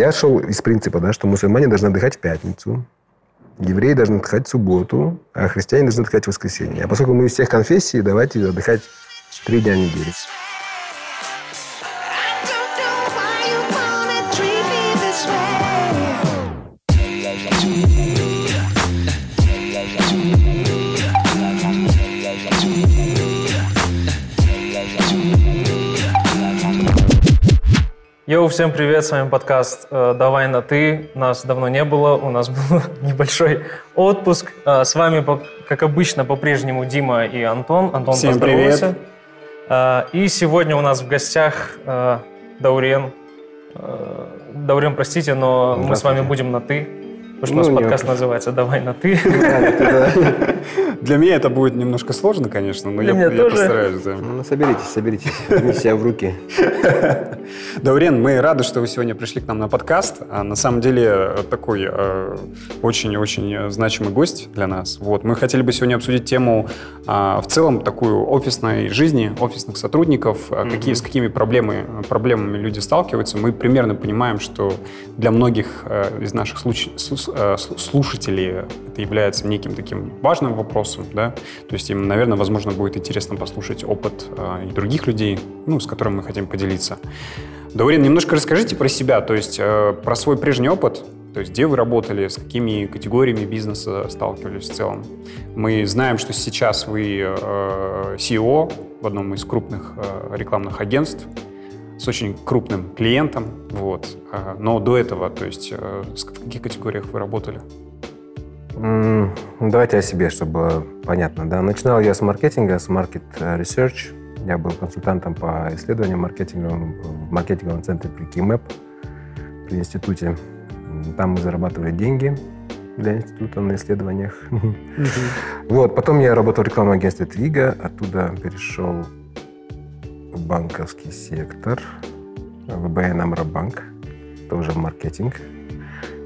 Я шел из принципа, да, что мусульмане должны отдыхать в пятницу, евреи должны отдыхать в субботу, а христиане должны отдыхать в воскресенье. А поскольку мы из всех конфессий, давайте отдыхать 3 дня недели. Йоу, всем привет, с вами подкаст «Давай на Ты». Нас давно не было, у нас был небольшой отпуск. С вами, как обычно, по-прежнему Дима и Антон. Антон, всем привет. И сегодня у нас в гостях Даурен. Даурен, простите, но мы с вами будем на «Ты», потому что у нас подкаст называется «Давай на Ты». Для меня это будет немножко сложно, конечно, но я постараюсь. Да. Ну, соберитесь, возьмите себя в руки. Даурен, мы рады, что вы сегодня пришли к нам на подкаст. На самом деле, такой очень-очень значимый гость для нас. Вот. Мы хотели бы сегодня обсудить тему в целом такую офисной жизни, офисных сотрудников, с какими проблемами люди сталкиваются. Мы примерно понимаем, что для многих из наших слушателей это является неким таким важным вопросом. Да? То есть им, наверное, возможно, будет интересно послушать опыт и других людей, с которым мы хотим поделиться. Даурен, немножко расскажите про себя, то есть про свой прежний опыт, то есть где вы работали, с какими категориями бизнеса сталкивались в целом. Мы знаем, что сейчас вы CEO в одном из крупных рекламных агентств с очень крупным клиентом, вот. Но до этого, то есть в каких категориях вы работали? Давайте о себе, чтобы понятно. Да? Начинал я с маркетинга, с market research. Я был консультантом по исследованиям маркетинга в маркетинговом центре при КИМЭП, при институте. Там мы зарабатывали деньги для института на исследованиях. Вот. Потом я работал в рекламном агентстве «Твига». Оттуда перешел в банковский сектор, в АБН АМРО Банк, тоже в маркетинг.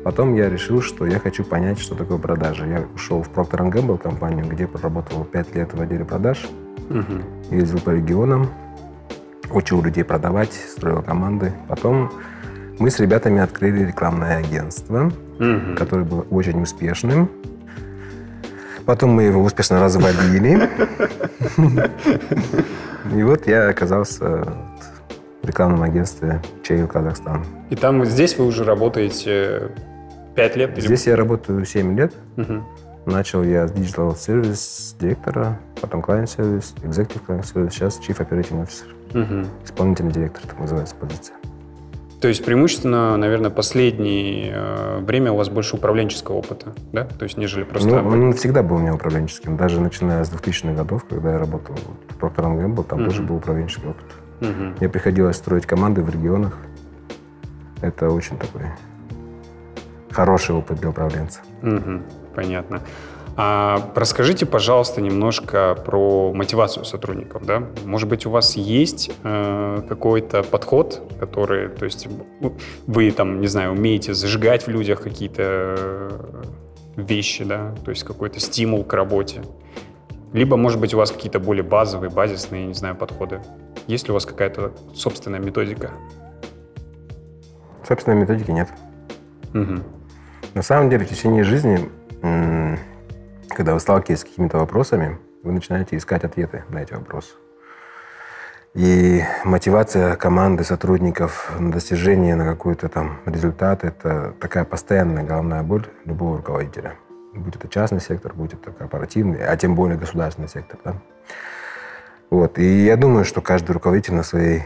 Потом я решил, что я хочу понять, что такое продажи. Я ушел в Procter & Gamble компанию, где проработал 5 лет в отделе продаж. Ездил по регионам, учил людей продавать, строил команды. Потом мы с ребятами открыли рекламное агентство, которое было очень успешным. Потом мы его успешно развалили. И вот я оказался в рекламном агентстве «Чейл Казахстан». И там здесь вы уже работаете... 5 лет? Здесь я работаю 7 лет. Начал я с Digital Service директора, потом Client Service, Executive Client Service, сейчас Chief Operating Officer. Исполнительный директор, так называется позиция. То есть преимущественно, наверное, последнее время у вас больше управленческого опыта, да? То есть нежели просто... Он всегда был у меня управленческим. Даже начиная с 2000-х годов, когда я работал в Procter & Gamble, там тоже был управленческий опыт. Мне приходилось строить команды в регионах. Это очень такой... хороший опыт для управленца. Понятно. Расскажите, пожалуйста, немножко про мотивацию сотрудников. Да? Может быть, у вас есть какой-то подход, который, то есть, вы там, не знаю, умеете зажигать в людях какие-то вещи, да, то есть какой-то стимул к работе. Либо, может быть, у вас какие-то более базовые, базисные, не знаю, подходы. Есть ли у вас какая-то собственная методика? Собственной методики нет. На самом деле, в течение жизни, когда вы сталкиваетесь с какими-то вопросами, вы начинаете искать ответы на эти вопросы. И мотивация команды, сотрудников на достижение, на какой-то там результат – это такая постоянная головная боль любого руководителя. Будь это частный сектор, будь это корпоративный, а тем более государственный сектор. Да? Вот. И я думаю, что каждый руководитель в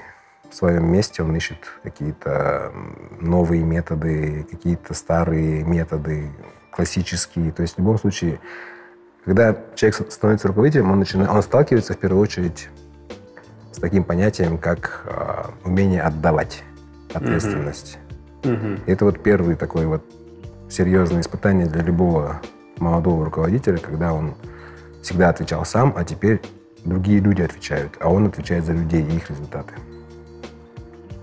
своем месте он ищет какие-то новые методы, какие-то старые методы, классические. То есть в любом случае, когда человек становится руководителем, он сталкивается в первую очередь с таким понятием, как умение отдавать ответственность. Это вот первое такое вот серьезное испытание для любого молодого руководителя, когда он всегда отвечал сам, а теперь другие люди отвечают, а он отвечает за людей и их результаты.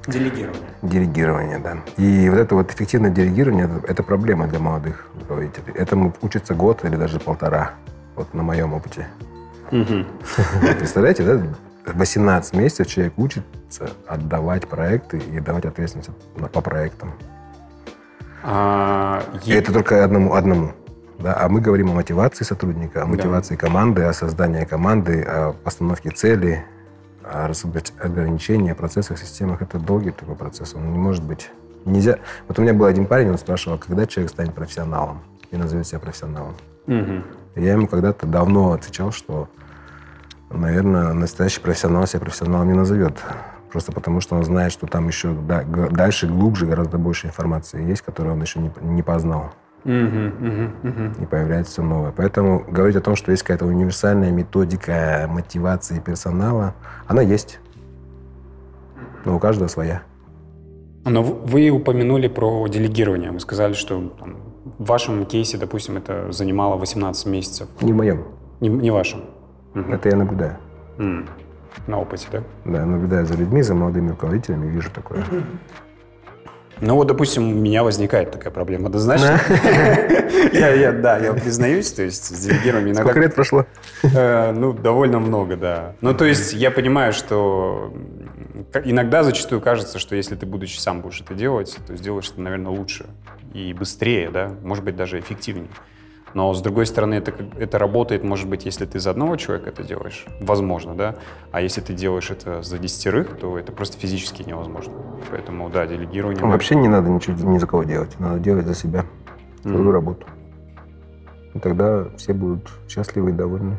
Делегирование. Делегирование, да. И вот это вот эффективное делегирование – это проблема для молодых руководителей. Этому учится год или даже 1,5, вот на моем опыте. Представляете, да? 18 месяцев человек учится отдавать проекты и давать ответственность по проектам. Это только одному. Да? А мы говорим о мотивации сотрудника, о мотивации команды, о создании команды, о постановке целей, о ограничении, о процессах, системах. Это долгий такой процесс. Он не может быть... Нельзя... Вот у меня был один парень, он спрашивал, когда человек станет профессионалом и назовет себя профессионалом. Угу. Я ему когда-то давно отвечал, что, наверное, настоящий профессионал себя профессионалом не назовет. Просто потому, что он знает, что там еще дальше, глубже, гораздо больше информации есть, которую он еще не познал. И появляется все новое. Поэтому говорить о том, что есть какая-то универсальная методика мотивации персонала, она есть. Но у каждого своя. Но вы упомянули про делегирование. Вы сказали, что там, в вашем кейсе, допустим, это занимало 18 месяцев. Не в моем. Не в вашем. Это я наблюдаю. На опыте, да? Да, наблюдаю за людьми, за молодыми руководителями, вижу такое. Ну вот, допустим, у меня возникает такая проблема. Да, знаешь, я признаюсь, то есть с делегированием иногда... Сколько лет прошло? Ну, довольно много, да. Ну, то есть я понимаю, что иногда зачастую кажется, что если ты, будучи сам, будешь это делать, то сделаешь это, наверное, лучше и быстрее, да, может быть, даже эффективнее. Но, с другой стороны, это работает, может быть, если ты за одного человека это делаешь. Возможно, да? А если ты делаешь это за 10, то это просто физически невозможно. Поэтому, да, делегирование... Вообще не надо ничего ни за кого делать. Надо делать за себя, свою работу. И тогда все будут счастливы и довольны.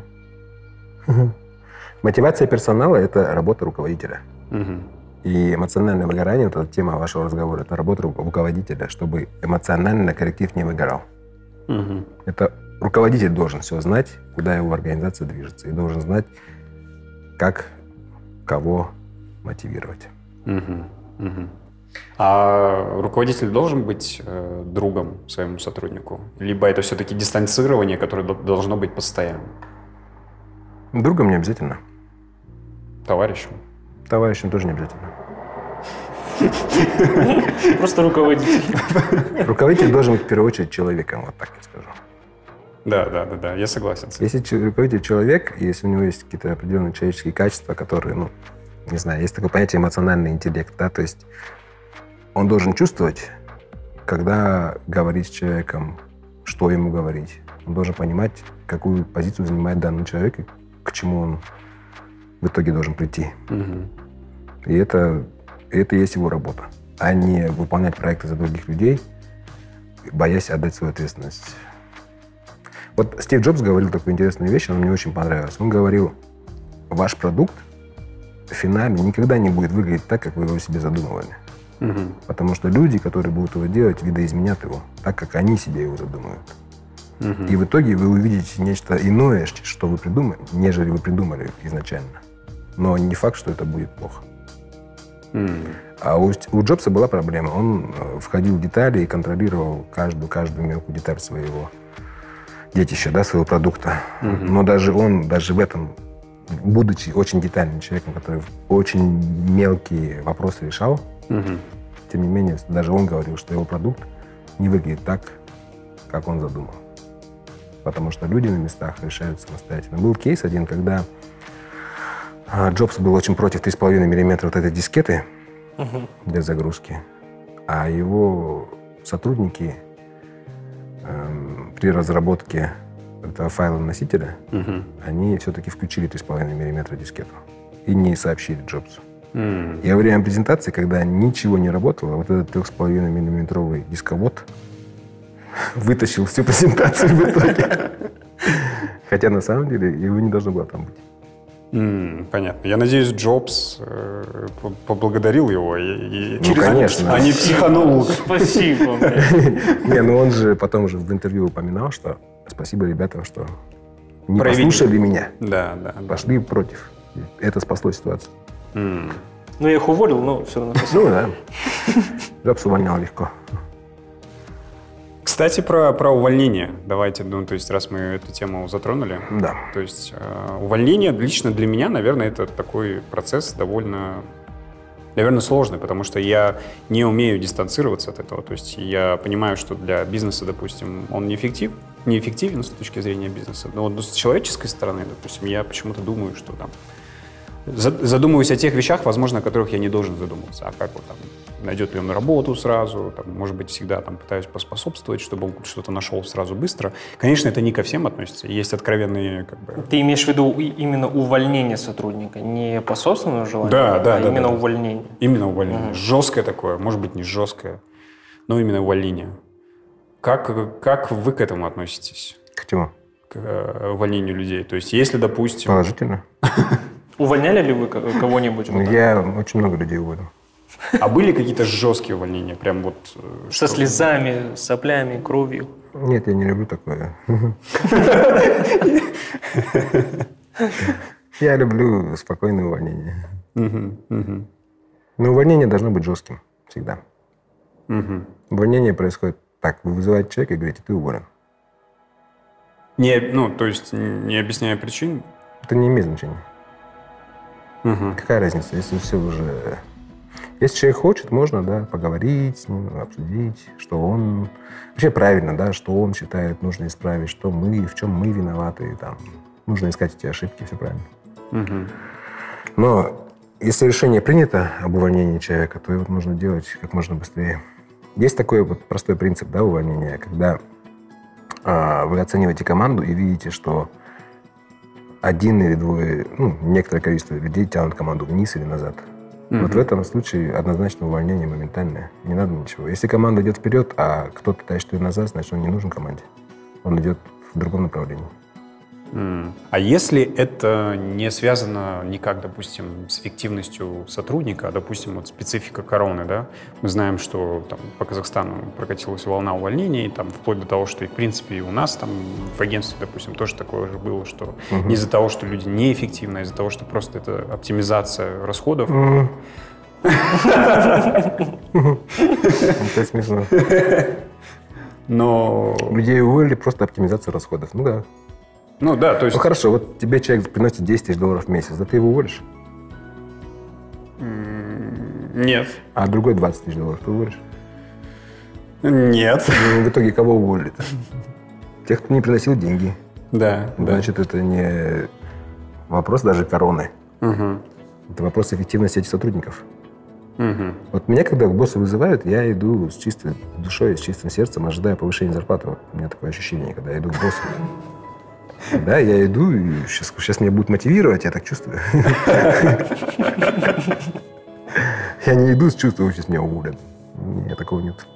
Мотивация персонала — это работа руководителя. И эмоциональное выгорание — это тема вашего разговора. Это работа руководителя, чтобы эмоционально коллектив не выгорал. Это руководитель должен все знать, куда его организация движется, и должен знать, как кого мотивировать. А руководитель должен быть другом своему сотруднику? Либо это все-таки дистанцирование, которое должно быть постоянно? Другом не обязательно. Товарищем? Товарищем тоже не обязательно. Просто руководитель. Руководитель должен быть в первую очередь человеком, вот так я скажу. Да, я согласен. Если руководитель человек, если у него есть какие-то определенные человеческие качества, которые, ну, не знаю, есть такое понятие эмоциональный интеллект, да, то есть он должен чувствовать, когда говорить с человеком, что ему говорить. Он должен понимать, какую позицию занимает данный человек и к чему он в итоге должен прийти. И это и есть его работа, а не выполнять проекты за других людей, боясь отдать свою ответственность. Вот Стив Джобс говорил такую интересную вещь, она мне очень понравилась. Он говорил, ваш продукт в финале никогда не будет выглядеть так, как вы его себе задумывали. Потому что люди, которые будут его делать, видоизменят его так, как они себе его задумывают. И в итоге вы увидите нечто иное, что вы придумали, нежели вы придумали изначально. Но не факт, что это будет плохо. А у Джобса была проблема. Он входил в детали и контролировал каждую мелкую деталь своего детища, да, своего продукта. Но даже он, даже в этом, будучи очень детальным человеком, который очень мелкие вопросы решал, тем не менее, даже он говорил, что его продукт не выглядит так, как он задумал. Потому что люди на местах решают самостоятельно. Был кейс один, когда... Джобс был очень против 3,5 мм вот этой дискеты для загрузки, а его сотрудники при разработке этого файла-носителя, они все-таки включили 3,5 мм дискету и не сообщили Джобсу. И во время презентации, когда ничего не работало, вот этот 3,5 мм дисковод вытащил всю презентацию в итоге. Хотя на самом деле его не должно было там быть. Понятно. Я надеюсь, Джобс поблагодарил его. И ну, конечно. А не психанул. Спасибо. Не, ну он же потом уже в интервью упоминал, что спасибо ребятам, что не послушали меня. Да. Пошли против. Это спасло ситуацию. Ну, я их уволил, но все равно. Ну, да. Джобс увольнял легко. Кстати, про увольнение. Давайте, ну, то есть, раз мы эту тему затронули. Да. То есть, увольнение лично для меня, наверное, это такой процесс довольно, наверное, сложный, потому что я не умею дистанцироваться от этого. То есть, я понимаю, что для бизнеса, допустим, он неэффективен с точки зрения бизнеса. Но вот с человеческой стороны, допустим, я почему-то думаю, что там задумываюсь о тех вещах, возможно, о которых я не должен задумываться. А как вот там, найдет ли он работу сразу, там, может быть, всегда там, пытаюсь поспособствовать, чтобы он что-то нашел сразу быстро. Конечно, это не ко всем относится, есть откровенные... Как бы... Ты имеешь в виду именно увольнение сотрудника, не по собственному желанию, да, именно увольнение? Именно увольнение, жесткое такое, может быть, не жесткое, но именно увольнение. Как вы к этому относитесь? К чему? К увольнению людей, то есть если, допустим... Положительно. Увольняли ли вы кого-нибудь? Я очень много людей уволил. А были какие-то жесткие увольнения? Прям вот... Со слезами, соплями, кровью? Нет, я не люблю такое. Я люблю спокойное увольнение. Но увольнение должно быть жестким всегда. Увольнение происходит так. Вы вызываете человека и говорите, ты уволен. Ну, то есть не объясняя причин? Это не имеет значения. Какая разница, если все уже... Если человек хочет, можно, да, поговорить с ним, обсудить, что он... Вообще правильно, да, что он считает, нужно исправить, что мы, в чем мы виноваты, там, нужно искать эти ошибки, все правильно. Но если решение принято об увольнении человека, то его нужно делать как можно быстрее. Есть такой вот простой принцип, да, увольнения, когда вы оцениваете команду и видите, что один или двое, ну, некоторое количество людей тянут команду вниз или назад. Вот в этом случае однозначно увольнение моментальное. Не надо ничего. Если команда идет вперед, а кто-то тащит ее назад, значит, он не нужен команде. Он идет в другом направлении. А если это не связано никак, допустим, с эффективностью сотрудника, а, допустим, вот специфика короны, да? Мы знаем, что там, по Казахстану прокатилась волна увольнений, там, вплоть до того, что и, в принципе, и у нас там в агентстве, допустим, тоже такое же было, что не из-за того, что люди неэффективны, а из-за того, что просто это оптимизация расходов. Это смешно. Но... Людей уволили просто оптимизация расходов, ну да. Ну да, то есть... Ну хорошо, вот тебе человек приносит $10 000 в месяц, да ты его уволишь? Нет. А другой $20 000 ты уволишь? Нет. В итоге кого уволили-то? Тех, кто не приносил деньги. Да. Значит, это не вопрос даже короны. Это вопрос эффективности этих сотрудников. Вот меня, когда боссы вызывают, я иду с чистой душой, с чистым сердцем, ожидая повышения зарплаты. Вот у меня такое ощущение, когда я иду к боссу. Да, я иду, и сейчас меня будут мотивировать, я так чувствую. Я не иду с чувством, сейчас меня уволят. У меня такого нет.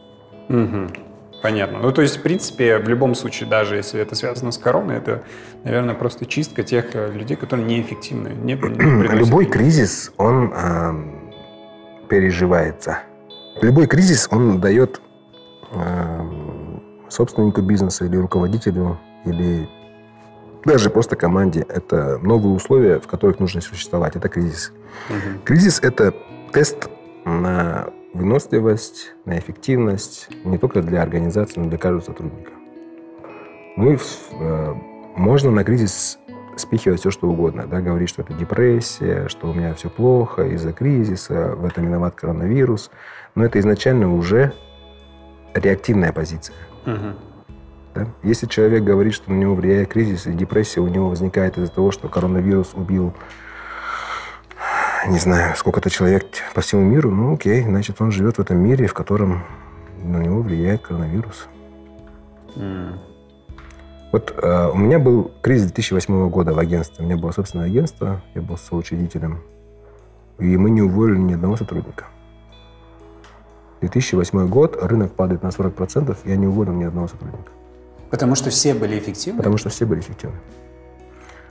Понятно. Ну, то есть, в принципе, в любом случае, даже если это связано с короной, это, наверное, просто чистка тех людей, которые неэффективны. Любой кризис, он переживается. Любой кризис, он дает собственнику бизнеса или руководителю, или... Даже просто команде. Это новые условия, в которых нужно существовать. Это кризис. Кризис – это тест на выносливость, на эффективность не только для организации, но и для каждого сотрудника. Можно на кризис спихивать все, что угодно. Да? Говорить, что это депрессия, что у меня все плохо из-за кризиса, в этом виноват коронавирус. Но это изначально уже реактивная позиция. Да? Если человек говорит, что на него влияет кризис и депрессия, у него возникает из-за того, что коронавирус убил, не знаю, сколько-то человек по всему миру, ну окей, значит, он живет в этом мире, в котором на него влияет коронавирус. Вот у меня был кризис 2008 года в агентстве. У меня было собственное агентство, я был соучредителем, и мы не уволили ни одного сотрудника. 2008 год, рынок падает на 40%, я не уволил ни одного сотрудника. Потому что все были эффективны? Потому что все были эффективны.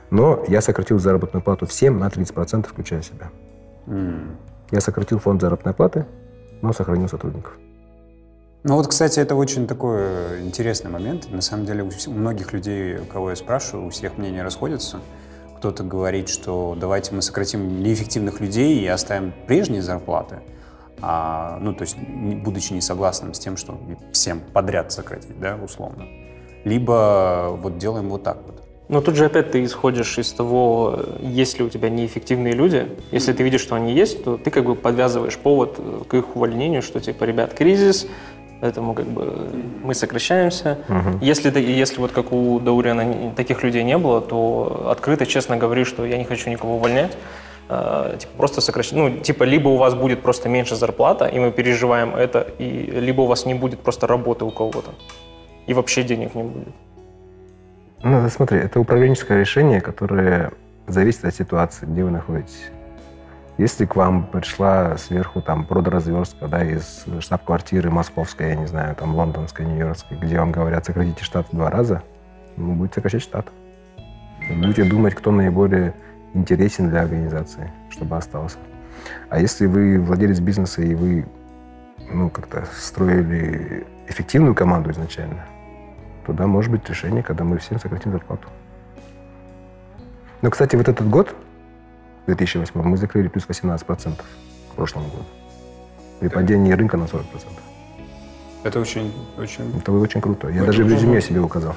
Но я сократил заработную плату всем на 30%, включая себя. Я сократил фонд заработной платы, но сохранил сотрудников. Ну вот, кстати, это очень такой интересный момент. На самом деле у многих людей, кого я спрашиваю, у всех мнения расходятся. Кто-то говорит, что давайте мы сократим неэффективных людей и оставим прежние зарплаты. Ну, то есть, будучи не согласным с тем, что всем подряд сократить, да, условно. Либо вот делаем вот так вот. Но тут же опять ты исходишь из того, есть ли у тебя неэффективные люди. Если ты видишь, что они есть, то ты как бы подвязываешь повод к их увольнению, что типа, ребят, кризис, поэтому как бы мы сокращаемся. Если вот как у Даурена таких людей не было, то открыто, честно говорю, что я не хочу никого увольнять. типа просто сокращать, ну, типа либо у вас будет просто меньше зарплата, и мы переживаем это, и либо у вас не будет просто работы у кого-то, и вообще денег не будет. Ну, да, смотри, это управленческое решение, которое зависит от ситуации, где вы находитесь. Если к вам пришла сверху там продразверстка, да, из штаб-квартиры московской, я не знаю, там лондонской, нью-йоркской, где вам говорят, сократите штат в 2 раза, вы будете сокращать штат. Вы будете думать, кто наиболее интересен для организации, чтобы остался. А если вы владелец бизнеса и вы, ну, как-то строили эффективную команду изначально, то да, может быть решение, когда мы всем сократим зарплату. Но, кстати, вот этот год, 2008, мы закрыли плюс 18% к прошлому году. При падении рынка на 40%. Это очень, очень... Это очень круто. Я даже в резюме себе указал.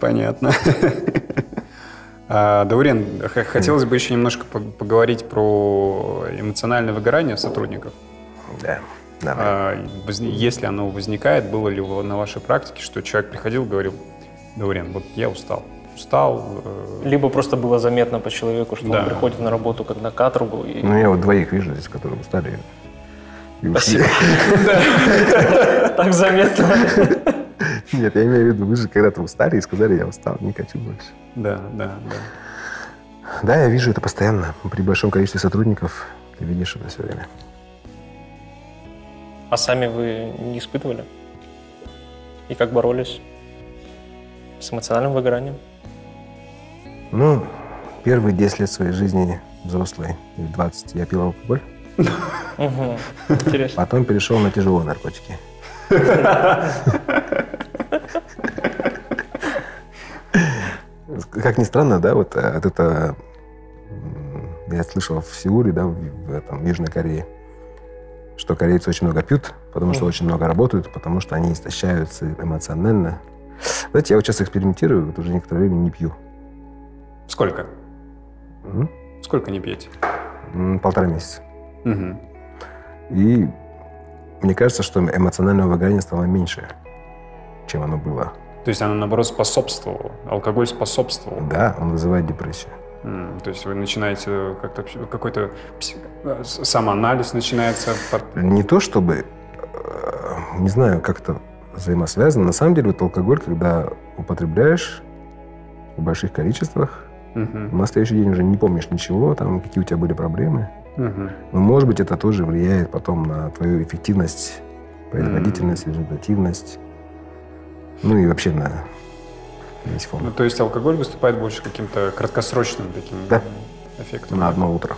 Понятно. Даурен, хотелось бы еще немножко поговорить про эмоциональное выгорание сотрудников. Да. Если оно возникает, было ли на вашей практике, что человек приходил и говорил: Даурен, вот я устал. Либо просто было заметно по человеку, что да, он приходит на работу как на каторгу. И... Ну, я вот двоих вижу здесь, которые устали. Спасибо. Так заметно. Нет, я имею в виду, вы же когда-то устали и сказали: я устал, не хочу больше. Да. Да, я вижу это постоянно. При большом количестве сотрудников ты видишь это все время. А сами вы не испытывали? И как боролись с эмоциональным выгоранием? Ну, первые 10 лет своей жизни взрослой, в 20, я пил алкоголь. Интересно. Потом перешел на тяжелые наркотики. Как ни странно, да, вот это я слышал в Сеуле, да, в Южной Корее, что корейцы очень много пьют, потому что очень много работают, потому что они истощаются эмоционально. Знаете, я вот сейчас экспериментирую, вот уже некоторое время не пью. Сколько? Сколько не пьете? 1,5 месяца. И мне кажется, что эмоционального выгорания стало меньше, чем оно было. То есть оно, наоборот, способствовало? Алкоголь способствовал? Да, он вызывает депрессию. То есть вы начинаете как-то... Какой-то самоанализ начинается? Не то чтобы... Не знаю, как-то взаимосвязано. На самом деле, вот алкоголь, когда употребляешь в больших количествах, на следующий день уже не помнишь ничего, там, какие у тебя были проблемы. Но, может быть, это тоже влияет потом на твою эффективность, производительность, результативность. Ну и вообще на весь фон. Ну, то есть алкоголь выступает больше каким-то краткосрочным таким эффектом? На одно утро.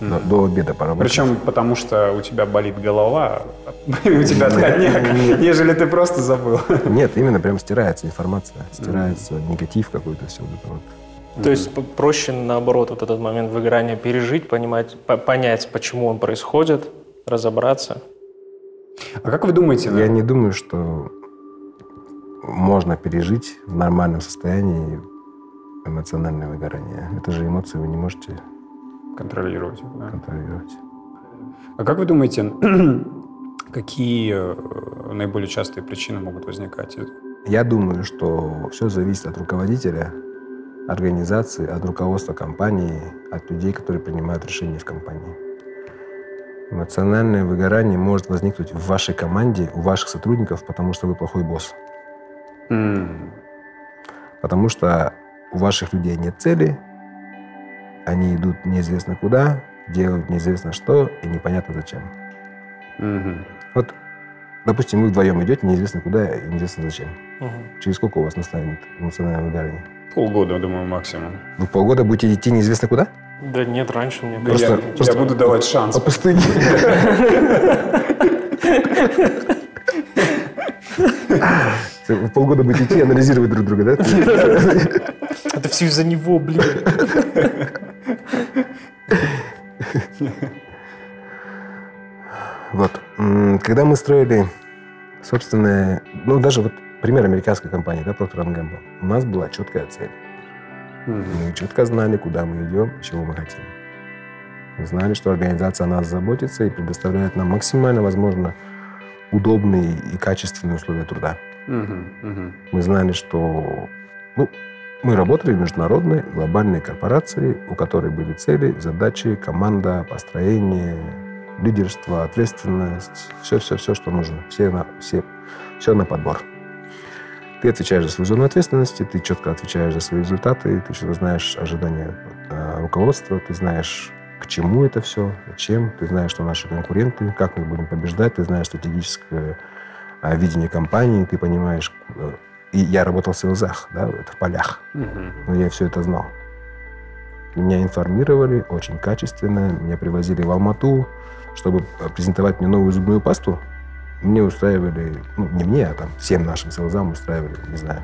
До обеда поработать. Причем потому что у тебя болит голова, и у тебя отходняк, нежели ты просто забыл. Нет, именно прям стирается информация, стирается негатив какой-то, все это вот. То есть проще, наоборот, вот этот момент выгорания пережить, понять, почему он происходит, разобраться. А как вы думаете? Я не думаю, что можно пережить в нормальном состоянии эмоциональное выгорание. Это же эмоции вы не можете контролировать. Да? Контролировать. А как вы думаете, какие наиболее частые причины могут возникать? Я думаю, что все зависит от руководителя, организации, от руководства компании, от людей, которые принимают решения в компании. Эмоциональное выгорание может возникнуть в вашей команде, у ваших сотрудников, потому что вы плохой босс. Потому что у ваших людей нет цели, они идут неизвестно куда, делают неизвестно что и непонятно зачем. Вот, допустим, вы вдвоем идете неизвестно куда и неизвестно зачем. Через сколько у вас настанет эмоциональное выгорание? Полгода, думаю, максимум. Вы полгода будете идти неизвестно куда? Да нет, раньше мне. Я буду давать шанс. По пустыне. Полгода будете идти и анализировать друг друга, да? Это все из-за него, блин. Вот. Когда мы строили собственное... Ну, даже вот пример американской компании, да, Procter & Gamble. У нас была четкая цель. Мы четко знали, куда мы идем, чего мы хотим. Мы знали, что организация о нас заботится и предоставляет нам максимально, возможно, удобные и качественные условия труда. Мы знали, что Ну, мы работали в международной глобальной корпорации, у которой были цели, задачи, команда, построение, лидерство, ответственность, все, что нужно, все на подбор. Ты отвечаешь за свою зону ответственности, ты четко отвечаешь за свои результаты, ты четко знаешь ожидания руководства, ты знаешь, к чему это все, зачем, ты знаешь, что наши конкуренты, как мы будем побеждать, ты знаешь стратегическое видение компании, ты понимаешь... И я работал в сейлзах, да, это в полях, но я все это знал. Меня информировали очень качественно, меня привозили в Алмату, чтобы презентовать мне новую зубную пасту. Мне устраивали, ну, не мне, а там всем нашим сейлзам устраивали, не знаю.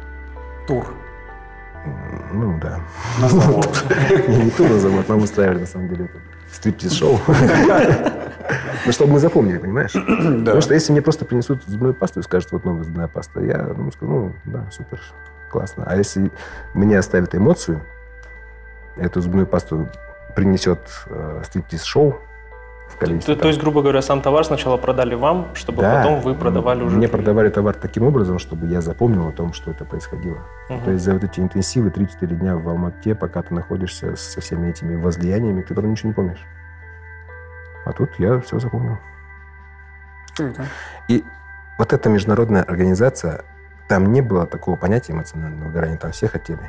Тур? Ну, да. На завод. Не тур на завод, нам устраивали, на самом деле, стриптиз-шоу. Ну, чтобы мы запомнили, понимаешь? Да. Потому что если мне просто принесут зубную пасту и скажут, вот новая зубная паста, я думаю, скажу, ну, да, супер, классно. А если мне оставят эмоцию, эту зубную пасту принесет стриптиз-шоу в количестве... То есть, грубо говоря, сам товар сначала продали вам, чтобы да, потом вы продавали уже... Мне продавали товар таким образом, чтобы я запомнил о том, что это происходило. То есть за вот эти интенсивы 3-4 дня в Алмате, пока ты находишься со всеми этими возлияниями, ты потом ничего не помнишь. А тут я все запомнил. И вот эта международная организация, там не было такого понятия эмоционального выгорания, там все хотели.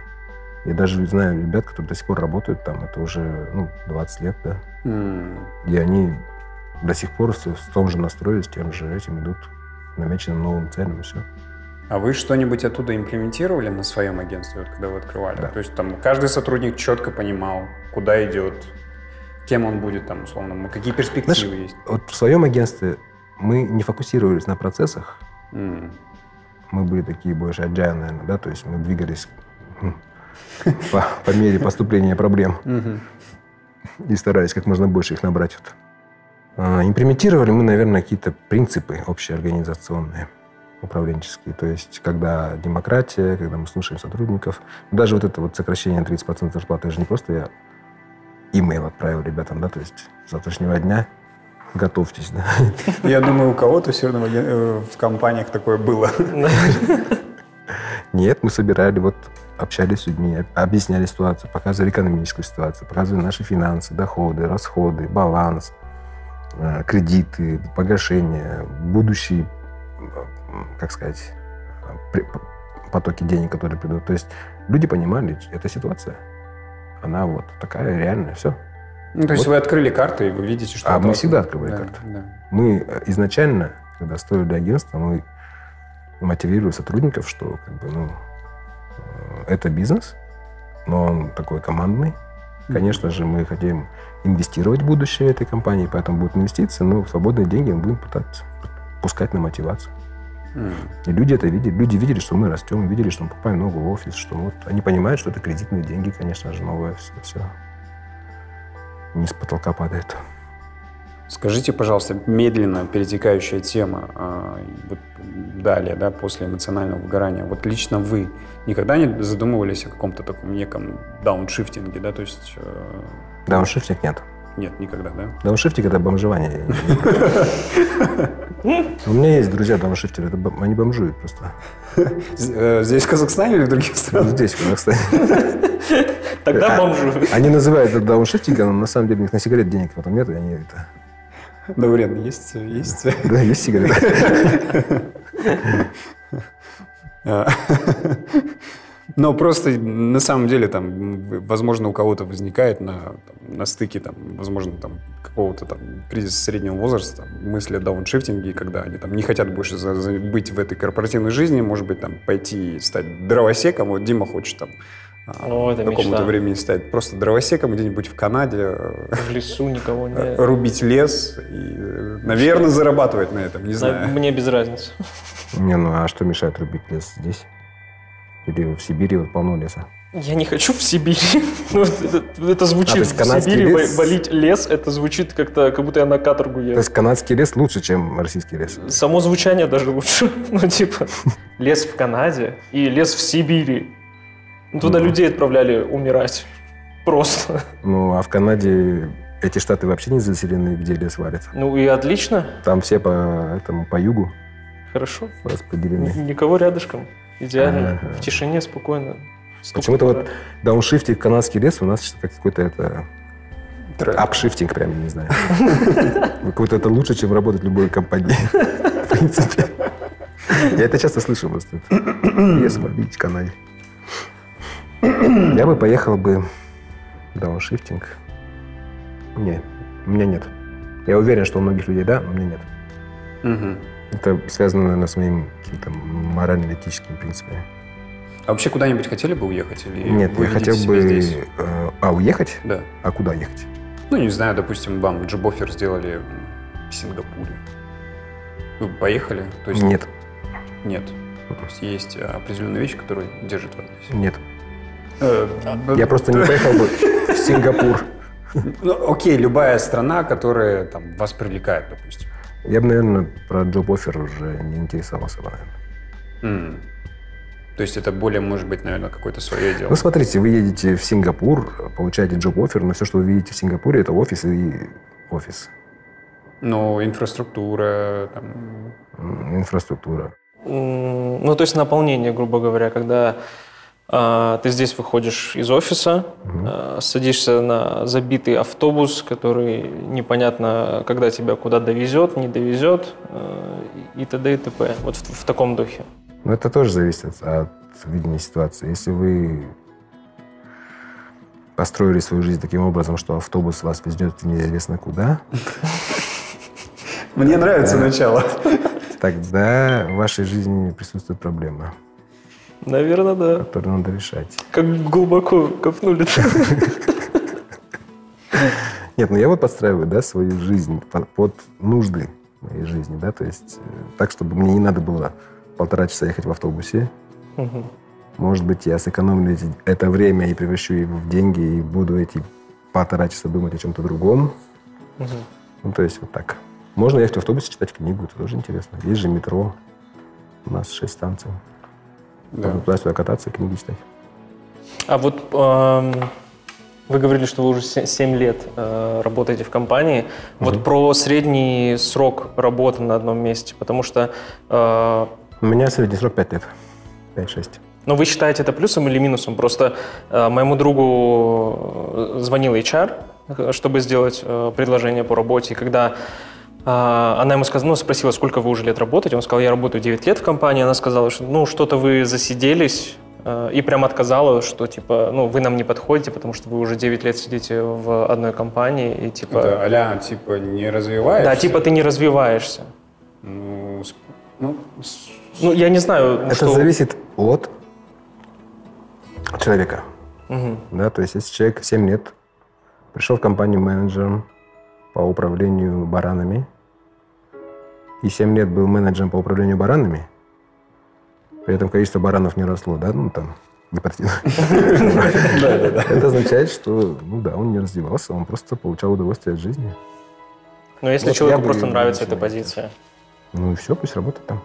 Я даже знаю ребят, которые до сих пор работают там, это уже, ну, 20 лет, да. И они до сих пор в том же настрое, с тем же этим идут, намеченным новым целям, и все. А вы что-нибудь оттуда имплементировали на своем агентстве, вот, когда вы открывали? Да. То есть там каждый сотрудник четко понимал, куда идет, кем он будет там, условно, какие перспективы, знаешь, есть? Вот в своем агентстве мы не фокусировались на процессах. Мы были такие больше agile, наверное, да, то есть мы двигались по мере поступления проблем и старались как можно больше их набрать. Имплементировали мы, наверное, какие-то принципы общеорганизационные, управленческие, то есть когда демократия, когда мы слушаем сотрудников, даже вот это вот сокращение 30% зарплаты, это же не просто я имейл отправил ребятам, да, то есть с завтрашнего дня готовьтесь, да. Я думаю, у кого-то все равно в компаниях такое было. Нет, мы собирали, вот, общались с людьми, объясняли ситуацию, показывали экономическую ситуацию, показывали наши финансы, доходы, расходы, баланс, кредиты, погашения, будущие, как сказать, потоки денег, которые придут. То есть люди понимали, это ситуация. Она вот такая реальная, все. Ну, то вот. Есть вы открыли карты, и вы видите, что... А мы всегда открывали карты. Да. Мы изначально, когда строили агентство, мы мотивировали сотрудников, что как бы, ну, это бизнес, но он такой командный. Конечно же, мы хотим инвестировать в будущее этой компании, поэтому будут инвестиции, но свободные деньги мы будем пытаться пускать на мотивацию. И люди это видели. Люди видели, что мы растем, видели, что мы покупаем новый офис, что вот они понимают, что это кредитные деньги, конечно же, новое все. Не с потолка падает. Скажите, пожалуйста, медленно перетекающая тема вот далее, да, после эмоционального выгорания. Вот лично вы никогда не задумывались о каком-то таком неком дауншифтинге, да, то есть... Дауншифтинг нет. Нет, никогда, да? Дауншифтинг – это бомжевание. У меня есть друзья дауншифтеры, они бомжуют просто. Здесь в Казахстане или в других странах? Здесь, в Казахстане. Тогда бомжуют. Они называют это дауншифтингом, но на самом деле у них на сигарет денег потом нет, и они это... Даурен, есть? Есть? Да, есть сигареты. Но просто на самом деле, там, возможно, у кого-то возникает на стыке, там, возможно, там, какого-то там, кризиса среднего возраста, мысли о дауншифтинге, когда они там, не хотят больше быть в этой корпоративной жизни, может быть, там, пойти и стать дровосеком. Вот Дима хочет там, к какому-то времени стать просто дровосеком где-нибудь в Канаде. В лесу никого не... Рубить лес и, наверное, зарабатывать на этом, не знаю. Мне без разницы. Не, ну а что мешает рубить лес здесь? Или в Сибири вот полно леса. Я не хочу в Сибири. Это звучит... В Сибири болеть лес, это звучит как-то, как будто я на каторгу еду. То есть канадский лес лучше, чем российский лес? Само звучание даже лучше. Ну, типа, лес в Канаде и лес в Сибири. Туда людей отправляли умирать. Просто. Ну, а в Канаде эти штаты вообще не заселены, где лес варят. Ну, и отлично. Там все по югу. Хорошо. Распределены. Никого рядышком. Идеально, в тишине, спокойно. Почему-то вот дауншифтинг канадский лес у нас как какой-то это... Апшифтинг прям, я не знаю. Какой-то это лучше, чем работать в любой компании. В принципе. Я это часто слышу просто. Если бить в Канаде. Я бы поехал бы в дауншифтинг. Не, у меня нет. Я уверен, что у многих людей, да, но у меня нет. Угу. Это связано, наверное, с моими какими-то морально-этическими принципами. А вообще куда-нибудь хотели бы уехать? Или нет, я хотел бы... уехать? Да. А куда ехать? Ну, не знаю, допустим, вам джоб-оффер сделали в Сингапуре. Вы бы поехали? То есть... Нет. Нет. То есть есть определенные вещи, которые держат вас здесь? Нет. Я просто не поехал бы в Сингапур. Ну, окей, любая страна, которая там вас привлекает, допустим. Я бы, наверное, про джоб-оффер уже не интересовался, наверное. То есть это более, может быть, наверное, какое-то свое дело. Ну, смотрите, вы едете в Сингапур, получаете джоб-оффер, но все, что вы видите в Сингапуре, это офис и офис. Ну, инфраструктура, там... Инфраструктура. Ну, то есть наполнение, грубо говоря, когда ты здесь выходишь из офиса, садишься на забитый автобус, который непонятно, когда тебя куда довезет, не довезет, и т.д. и т.п. Вот в таком духе. Но это тоже зависит от видения ситуации. Если вы построили свою жизнь таким образом, что автобус вас везет неизвестно куда... Мне нравится начало. Тогда в вашей жизни присутствует проблема. Наверное, да. Которую надо решать. Как глубоко копнули. Нет, ну я вот подстраиваю, да, свою жизнь под нужды моей жизни, да, то есть так, чтобы мне не надо было полтора часа ехать в автобусе. Угу. Может быть, я сэкономлю это время и превращу его в деньги, и буду эти полтора часа думать о чем-то другом. Угу. Ну, то есть вот так. Можно ехать в автобусе, читать книгу, это тоже интересно. Есть же метро, у нас 6 станций. Да. Можно туда-сюда кататься, книги читать. А вот вы говорили, что вы уже 7 лет работаете в компании. Угу. Вот про средний срок работы на одном месте, потому что... У меня средний срок 5 лет, 5-6. Но вы считаете это плюсом или минусом? Просто моему другу звонил HR, чтобы сделать предложение по работе. И когда она ему сказала, ну, спросила, сколько вы уже лет работаете, он сказал, я работаю 9 лет в компании. Она сказала, что ну, что-то вы засиделись, и прям отказала, что типа, ну, вы нам не подходите, потому что вы уже 9 лет сидите в одной компании. И типа... Да, а-ля, типа, не развиваешься? Да, типа, ты не развиваешься. Ну, я не знаю, это что... зависит от человека. Угу. Да, то есть, если человек 7 лет пришел в компанию менеджером по управлению баранами, и 7 лет был менеджером по управлению баранами, при этом количество баранов не росло, да, ну, там, гипотетично. Это означает, что, ну, да, он не развивался, он просто получал удовольствие от жизни. Но если человеку просто нравится эта позиция... Ну и все, пусть работает там.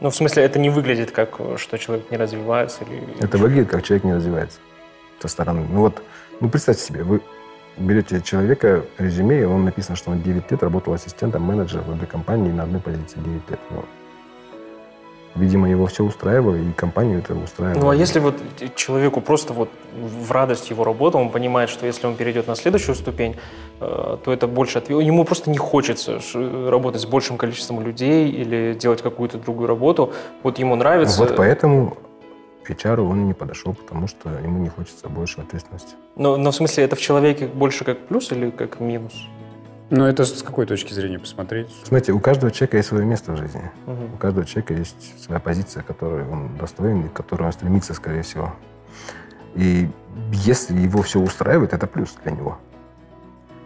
Ну, в смысле, это не выглядит как, что человек не развивается? Или... Это выглядит, как человек не развивается со стороны. Ну вот, ну представьте себе, вы берете человека, резюме, и он написано, что он 9 лет работал ассистентом, менеджером в одной компании на одной позиции 9 лет. Ну, видимо, его все устраивало, и компанию это устраивало. Ну а если вот человеку просто вот в радость его работы, он понимает, что если он перейдет на следующую ступень, то это больше ответственность. Ему просто не хочется работать с большим количеством людей или делать какую-то другую работу. Вот ему нравится. Вот поэтому HR он не подошел, потому что ему не хочется больше ответственности. Но в смысле, это в человеке больше как плюс или как минус? Ну, это с какой точки зрения посмотреть? Смотрите, у каждого человека есть свое место в жизни. Угу. У каждого человека есть своя позиция, которой он достоин, и к которой он стремится, скорее всего. И если его все устраивает, это плюс для него.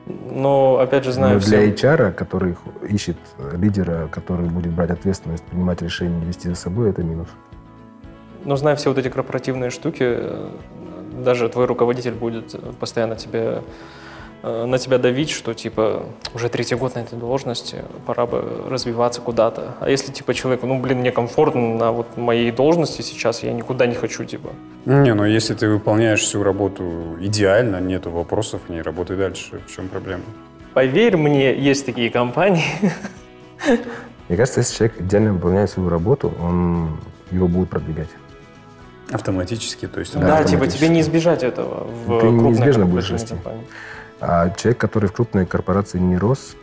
Но, опять же, знаю... Но для HR, который ищет лидера, который будет брать ответственность, принимать решения, вести за собой, это минус. Но, зная все вот эти корпоративные штуки, даже твой руководитель будет постоянно тебе... на тебя давить, что, типа, уже 3-й год на этой должности, пора бы развиваться куда-то. А если, типа, человеку, ну, блин, мне комфортно на вот моей должности сейчас, я никуда не хочу, типа. Не, ну, если ты выполняешь всю работу идеально, нету вопросов, не работай дальше. В чем проблема? Поверь мне, есть такие компании. Мне кажется, если человек идеально выполняет свою работу, его будут продвигать. Автоматически, то есть... Да, типа тебе не избежать этого в крупной корпоративной неизбежно будешь расти. А человек, который в крупной корпорации не рос,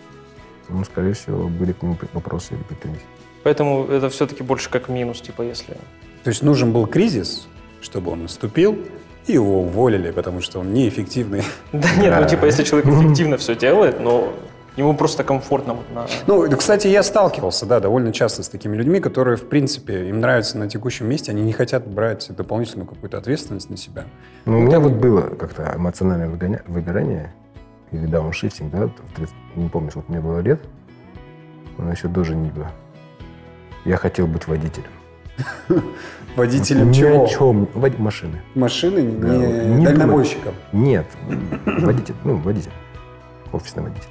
ну, скорее всего, были к нему вопросы или претензии. Поэтому это все-таки больше как минус, типа, если... То есть нужен был кризис, чтобы он наступил, и его уволили, потому что он неэффективный. Да нет, ну, типа, если человек эффективно все делает, но... Ему просто комфортно. Ну, кстати, я сталкивался, да, довольно часто с такими людьми, которые, в принципе, им нравится на текущем месте, они не хотят брать дополнительную какую-то ответственность на себя. Ну, у меня вот было как-то эмоциональное выгорание или дауншифтинг, да, не помню, сколько мне было лет, но еще даже не было. Я хотел быть водителем. Водителем чего? Машины. Машины? Не дальнобойщиком? Нет, водитель, ну, водитель, офисный водитель.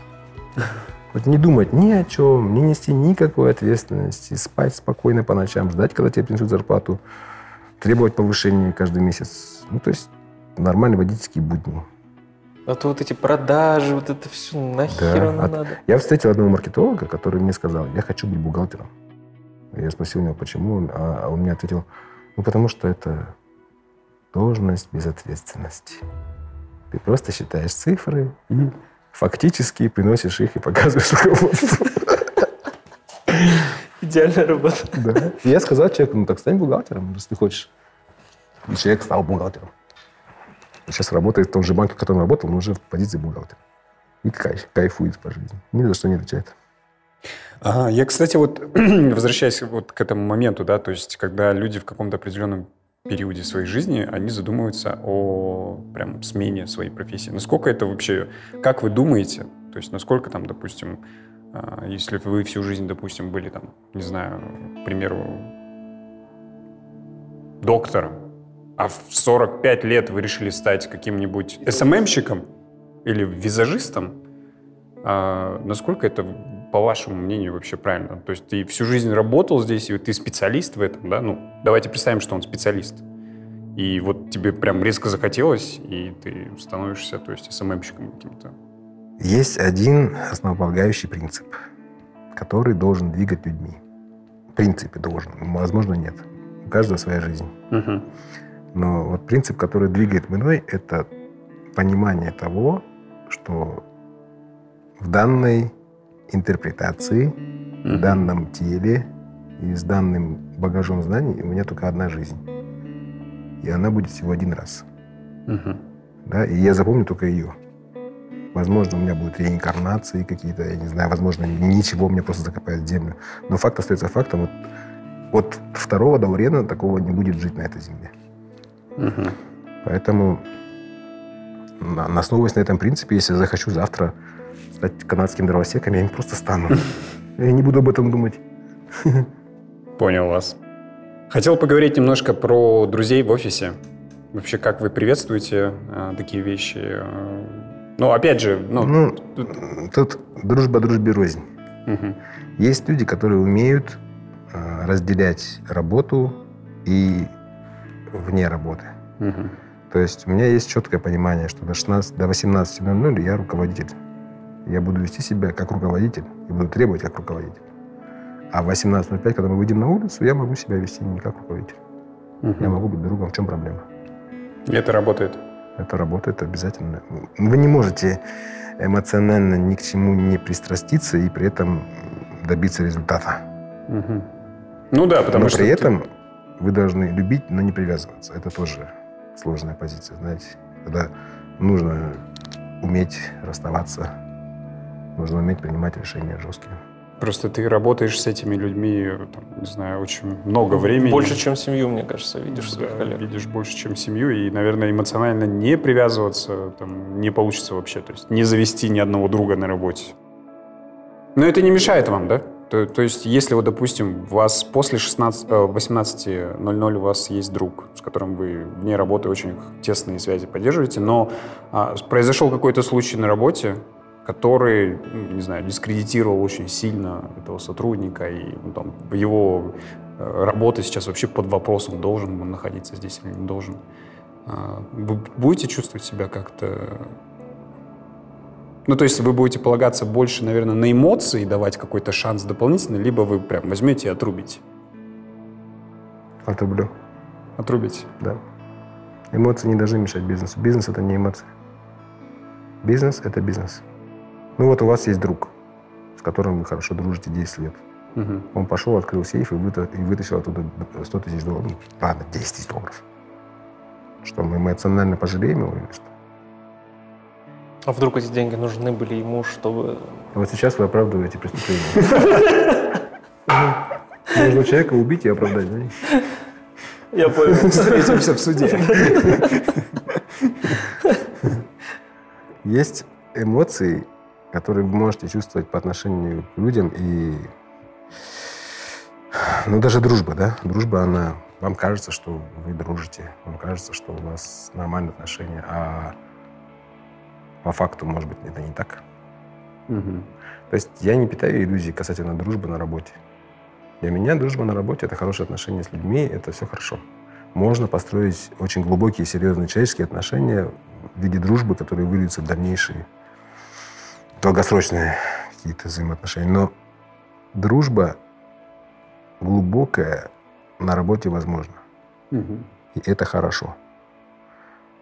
Вот не думать ни о чем, не нести никакой ответственности, спать спокойно по ночам, ждать, когда тебе принесут зарплату, требовать повышения каждый месяц. Ну, то есть нормальные водительские будни. А то вот эти продажи, вот это все, нахер да. Надо? Я встретил одного маркетолога, который мне сказал, я хочу быть бухгалтером. Я спросил у него, почему, а он мне ответил, ну, потому что это должность без ответственности. Ты просто считаешь цифры и... Фактически приносишь их и показываешь руководству. Идеальная работа. Да. И я сказал человеку, ну так стань бухгалтером, если ты хочешь. И человек стал бухгалтером. И сейчас работает в том же банке, в котором работал, но уже в позиции бухгалтера. И кайфует по жизни. Ни за что не отвечает. Ага, я, кстати, вот возвращаясь вот к этому моменту, да, то есть когда люди в каком-то определенном периоде своей жизни, они задумываются о прям смене своей профессии. Насколько это вообще... Как вы думаете? То есть насколько там, допустим, если вы всю жизнь, допустим, были там, не знаю, к примеру, доктором, а в 45 лет вы решили стать каким-нибудь СММщиком или визажистом, насколько это, по вашему мнению, вообще правильно? То есть ты всю жизнь работал здесь, и ты специалист в этом, да? Ну, давайте представим, что он специалист. И вот тебе прям резко захотелось, и ты становишься, то есть, СММщиком каким-то. Есть один основополагающий принцип, который должен двигать людьми. В принципе, должен. Возможно, нет. У каждого своя жизнь. Угу. Но вот принцип, который двигает мной, это понимание того, что в данной интерпретации, в данном теле и с данным багажом знаний у меня только одна жизнь. И она будет всего один раз. Да? И я запомню только ее. Возможно, у меня будут реинкарнации какие-то, я не знаю, возможно, ничего, меня просто закопают в землю. Но факт остается фактом. Вот от второго Даурена такого не будет жить на этой земле. Поэтому, основываясь на этом принципе, если я захочу завтра стать канадским дровосеком, я им просто стану. Я не буду об этом думать. Понял вас. Хотел поговорить немножко про друзей в офисе. Вообще, как вы приветствуете такие вещи? Ну, опять же... Тут дружба дружбе рознь. Есть люди, которые умеют разделять работу и вне работы. То есть у меня есть четкое понимание, что до 18:00 я руководитель. Я буду вести себя как руководитель и буду требовать как руководитель. А в 18:05, когда мы выйдем на улицу, я могу себя вести не как руководитель. Я могу быть другом. В чем проблема? И это работает? Это работает обязательно. Вы не можете эмоционально ни к чему не пристраститься и при этом добиться результата. Ну да, потому что... Но при этом вы должны любить, но не привязываться. Это тоже сложная позиция, знаете. Когда нужно уметь расставаться. Нужно уметь принимать решения жесткие. Просто ты работаешь с этими людьми, там, не знаю, очень много времени. Больше, чем семью, мне кажется, видишь своих коллег. Видишь больше, чем семью, и, наверное, эмоционально не привязываться там, не получится вообще. То есть не завести ни одного друга на работе. Но это не мешает вам, да? То есть если, вот, допустим, у вас после 18:00 у вас есть друг, с которым вы вне работы очень тесные связи поддерживаете, но произошел какой-то случай на работе, который, не знаю, дискредитировал очень сильно этого сотрудника, и ну, там, его работа сейчас вообще под вопросом, должен он находиться здесь или не должен. Вы будете чувствовать себя как-то... Ну, то есть вы будете полагаться больше, наверное, на эмоции и давать какой-то шанс дополнительный, либо вы прям возьмете и отрубите. Отрублю. Отрубить. Да. Эмоции не должны мешать бизнесу. Бизнес – это не эмоции. Бизнес – это бизнес. Ну вот у вас есть друг, с которым вы хорошо дружите 10 лет. Угу. Он пошел, открыл сейф и вытащил оттуда 100 тысяч долларов. Ну, ладно, 10 тысяч долларов. Что, мы эмоционально пожалеем его или что? А вдруг эти деньги нужны были ему, чтобы... Вот сейчас вы оправдываете преступление. Нужно человека убить и оправдать, да? Я понял. Встретимся в суде. Есть эмоции, которые вы можете чувствовать по отношению к людям и... Ну, даже дружба, да? Дружба, она... Вам кажется, что вы дружите. Вам кажется, что у вас нормальные отношения, а... По факту, может быть, это не так. Угу. То есть я не питаю иллюзий касательно дружбы на работе. Для меня дружба на работе – это хорошие отношения с людьми, это все хорошо. Можно построить очень глубокие, серьезные человеческие отношения в виде дружбы, которые выльются в дальнейшие, долгосрочные какие-то взаимоотношения. Но дружба глубокая на работе возможна. Угу. И это хорошо.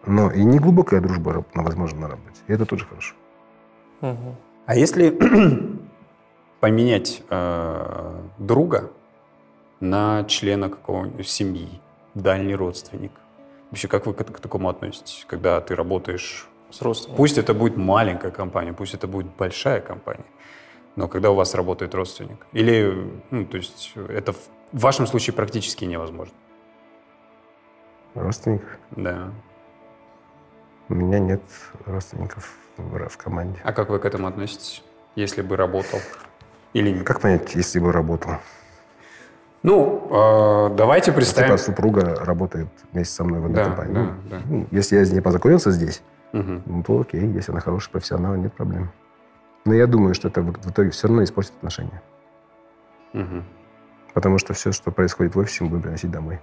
Но и не глубокая дружба, возможно, на работе. И это тоже хорошо. Угу. А если поменять друга на члена какого-нибудь семьи, дальний родственник? Вообще, как вы к такому относитесь, когда ты работаешь с родственником? Пусть это будет маленькая компания, пусть это будет большая компания, но когда у вас работает родственник? Или, ну, то есть, это в вашем случае практически невозможно? Родственник? Да. У меня нет родственников в команде. А как вы к этому относитесь, если бы работал или нет? Как понять, если бы работал? Ну, давайте представим... Типа супруга работает вместе со мной в одной компании. Да, да. Ну, если я с ней познакомился здесь, угу, то окей, если она хороший профессионал, нет проблем. Но я думаю, что это в итоге все равно испортит отношения. Угу. Потому что все, что происходит в офисе, мы будем приносить домой.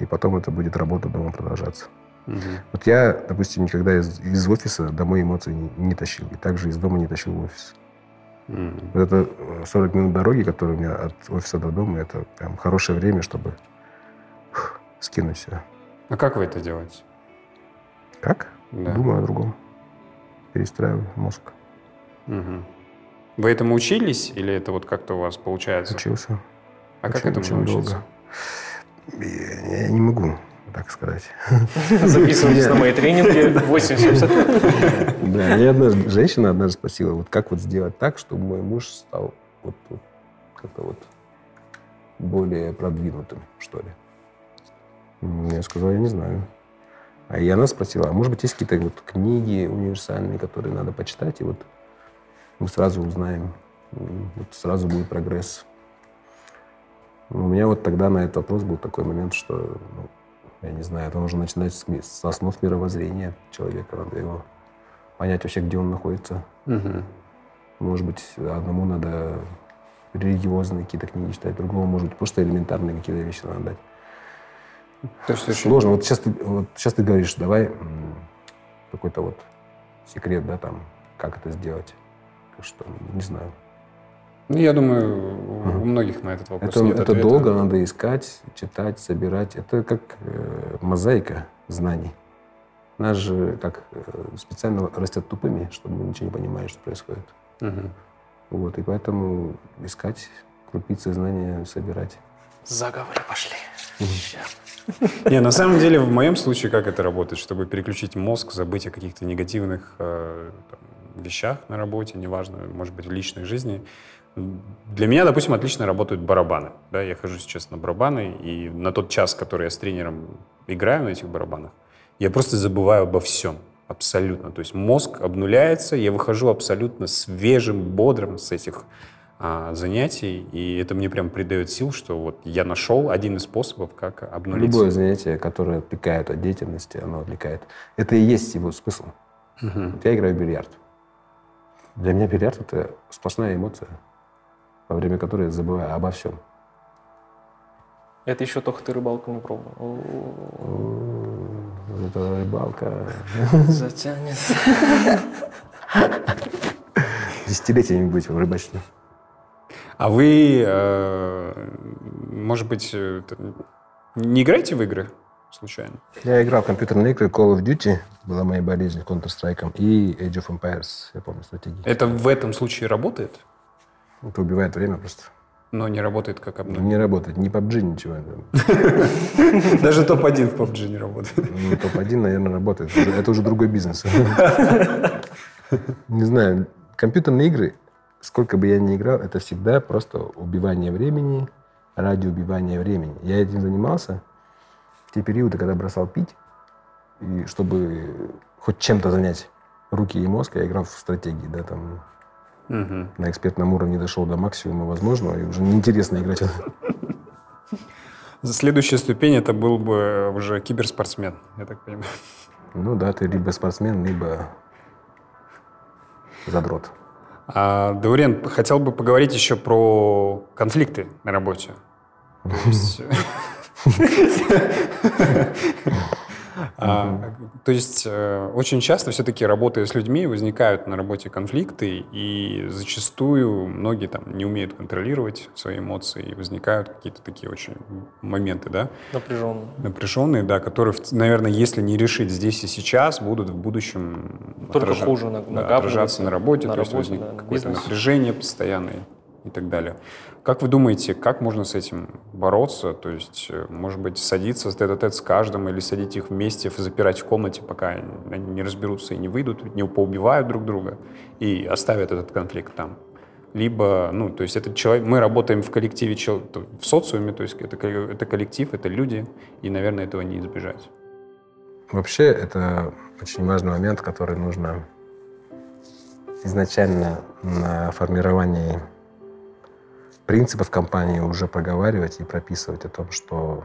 И потом это будет работа дома продолжаться. Угу. Вот я, допустим, никогда из офиса домой эмоций не тащил. И также из дома не тащил в офис. Угу. Вот это 40 минут дороги, которые у меня от офиса до дома, это прям хорошее время, чтобы скинуть себя. А как вы это делаете? Как? Да. Думаю о другом. Перестраиваю мозг. Угу. Вы этому учились или это вот как-то у вас получается? Учился. А как этому научиться? Я не могу так сказать. Записывайтесь на мои тренинги 8-700. Да, я однажды, женщина однажды спросила, вот как вот сделать так, чтобы мой муж стал вот как-то вот более продвинутым, что ли. Я сказал, я не знаю. А и она спросила, а может быть есть какие-то вот книги универсальные, которые надо почитать, и вот мы сразу узнаем, вот сразу будет прогресс. У меня вот тогда на этот вопрос был такой момент, что... Я не знаю, это нужно начинать с основ мировоззрения человека. Надо его понять вообще, где он находится. Угу. Может быть, одному надо религиозные какие-то книги читать, другому, может быть, просто элементарные какие-то вещи надо дать. То есть сложно. Вот сейчас ты говоришь, давай какой-то вот секрет, да, там, как это сделать. Что, не знаю. Ну, я думаю, у многих на этот вопрос нет ответа. Это долго надо искать, читать, собирать. Это как мозаика знаний. Нас же как специально растят тупыми, чтобы мы ничего не понимали, что происходит. Угу. Вот, и поэтому искать крупицы знания, собирать. Заговоры пошли. Не, на самом деле, в моем случае, как это работает? Чтобы переключить мозг, забыть о каких-то негативных вещах на работе, неважно, может быть, в личной жизни. Для меня, допустим, отлично работают барабаны. Да, я хожу сейчас на барабаны, и на тот час, который я с тренером играю на этих барабанах, я просто забываю обо всем. Абсолютно. То есть мозг обнуляется, я выхожу абсолютно свежим, бодрым с этих занятий, и это мне прям придает сил, что вот я нашел один из способов, как обнулиться. Любое занятие, которое отвлекает от деятельности, оно отвлекает. Это и есть его смысл. Угу. Я играю в бильярд. Для меня бильярд — это сплошная эмоция, во время которой я забываю обо всем. Это еще только ты рыбалку не пробовал. Это рыбалка... Затянется. Десятилетиями быть в рыбачном. А вы, может быть, Не играете в игры случайно? Я играл в компьютерные игры, Call of Duty была моей болезнью, Counter-Strike и Age of Empires, я помню, стратегии. Это в этом случае работает? Это убивает время просто. Но не работает как обычно. Не работает. Ни PUBG, ничего. Даже топ-1 в PUBG не работает. Ну, топ-1, наверное, работает. Это уже другой бизнес. Не знаю. Компьютерные игры, сколько бы я ни играл, это всегда просто убивание времени ради убивания времени. Я этим занимался в те периоды, когда бросал пить, и чтобы хоть чем-то занять руки и мозг, я играл в стратегии, да, там... Угу. На экспертном уровне дошел до максимума возможного, и уже неинтересно играть. Следующая ступень – это был бы уже киберспортсмен, я так понимаю. Ну да, ты либо спортсмен, либо задрот. А, Даурен, хотел бы поговорить еще про конфликты на работе. То есть очень часто все-таки, работая с людьми, возникают на работе конфликты, и зачастую многие там не умеют контролировать свои эмоции, и возникают какие-то такие очень моменты, да? Напряженные. Напряженные, да, которые, наверное, если не решить здесь и сейчас, будут в будущем отражаться на работе, то есть возникнет какое-то напряжение постоянное и так далее. Как вы думаете, как можно с этим бороться? То есть, может быть, садиться тет-а-тет с каждым или садить их вместе, запирать в комнате, пока они не разберутся и не выйдут, не поубивают друг друга и оставят этот конфликт там. Либо, ну, то есть этот человек, мы работаем в коллективе, в социуме, то есть это коллектив, это люди, и, наверное, этого не избежать. Вообще, это очень важный момент, который нужно изначально на формировании принципов компании уже проговаривать и прописывать о том, что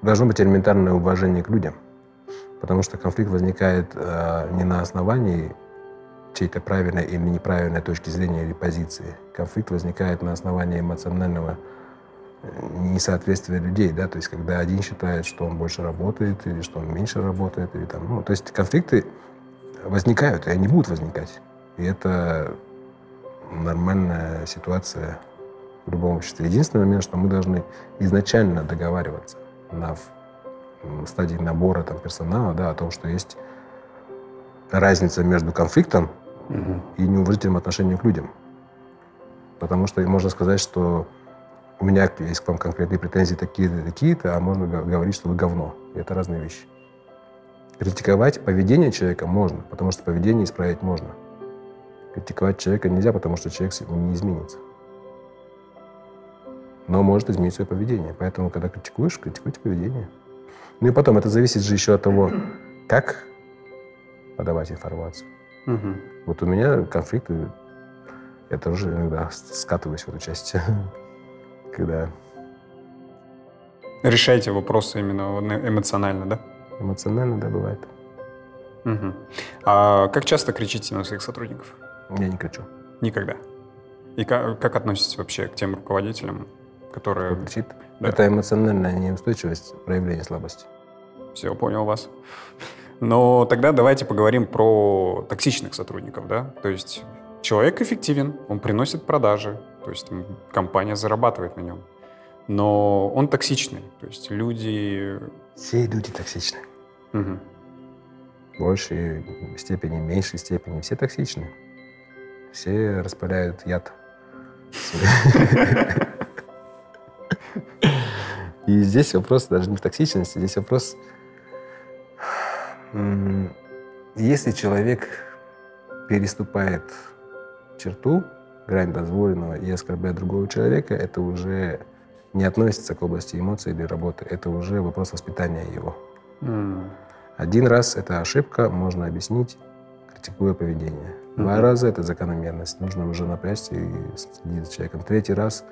должно быть элементарное уважение к людям. Потому что конфликт возникает не на основании чьей-то правильной или неправильной точки зрения или позиции. Конфликт возникает на основании эмоционального несоответствия людей. Да? То есть когда один считает, что он больше работает, или что он меньше работает. Или там, ну, то есть конфликты возникают, и они будут возникать. И это... нормальная ситуация в любом обществе. Единственный момент, что мы должны изначально договариваться на стадии набора там, персонала, да, о том, что есть разница между конфликтом и неуважительным отношением к людям. Потому что можно сказать, что у меня есть к вам конкретные претензии такие-то, такие-то, а можно говорить, что вы говно. И это разные вещи. Критиковать поведение человека можно, потому что поведение исправить можно. Критиковать человека нельзя, потому что человек не изменится. Но может изменить свое поведение. Поэтому, когда критикуешь, критикуйте поведение. Ну и потом, это зависит же еще от того, как подавать информацию. Угу. Вот у меня конфликты, я тоже иногда скатываюсь в эту часть, когда... Решаете вопросы именно эмоционально, да? Эмоционально, да, бывает. Угу. А как часто кричите на своих сотрудников? Я не кричу. Никогда. И как относитесь вообще к тем руководителям, которые... Кто кричит? Да. Это эмоциональная неустойчивость, проявление слабости. Все, понял вас. Но тогда давайте поговорим про токсичных сотрудников, да? То есть человек эффективен, он приносит продажи, то есть компания зарабатывает на нем. Но он токсичный, то есть люди... Все люди токсичны. Угу. В большей степени, в меньшей степени. Все токсичны. Все распыляют яд. И здесь вопрос даже не в токсичности, здесь вопрос... Если человек переступает черту, грань дозволенного, и оскорбляет другого человека, это уже не относится к области эмоций или работы. Это уже вопрос воспитания его. Один раз это ошибка, можно объяснить, критикуя поведение. Два раза это закономерность, нужно уже напрячься и следить за человеком. Третий раз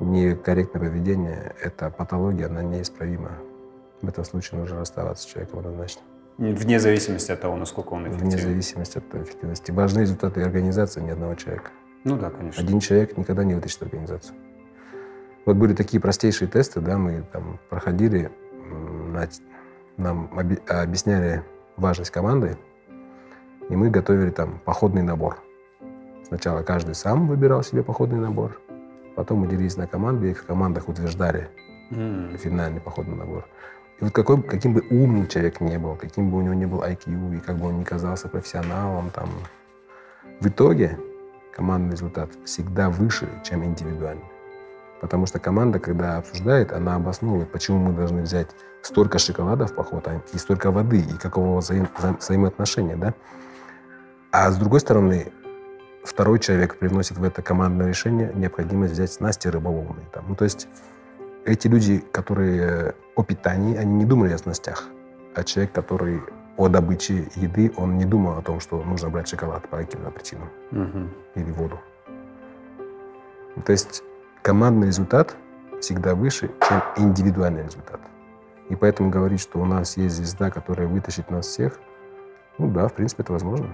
некорректное поведение, это патология, она неисправима. В этом случае нужно расставаться с человеком однозначно. Вне зависимости от того, насколько он эффективен. Вне зависимости от эффективности. Важны результаты организации, ни одного человека. Ну да, конечно. Один человек никогда не вытащит организацию. Вот были такие простейшие тесты, да, мы там проходили на... Нам объясняли важность команды, и мы готовили там походный набор. Сначала каждый сам выбирал себе походный набор, потом мы делились на команды, и в командах утверждали, финальный походный набор. И вот каким бы умным человек ни был, каким бы у него ни был IQ, и как бы он ни казался профессионалом, там, в итоге командный результат всегда выше, чем индивидуальный. Потому что команда, когда обсуждает, она обосновывает, почему мы должны взять столько шоколада в поход, и столько воды, и какого взаимоотношения, да? А с другой стороны, второй человек привносит в это командное решение необходимость взять снасти рыболовные. Там. Ну, то есть эти люди, которые о питании, они не думали о снастях. А человек, который о добыче еды, он не думал о том, что нужно брать шоколад по каким-то причинам. Или воду. То есть командный результат всегда выше, чем индивидуальный результат. И поэтому говорить, что у нас есть звезда, которая вытащит нас всех, ну да, в принципе, это возможно.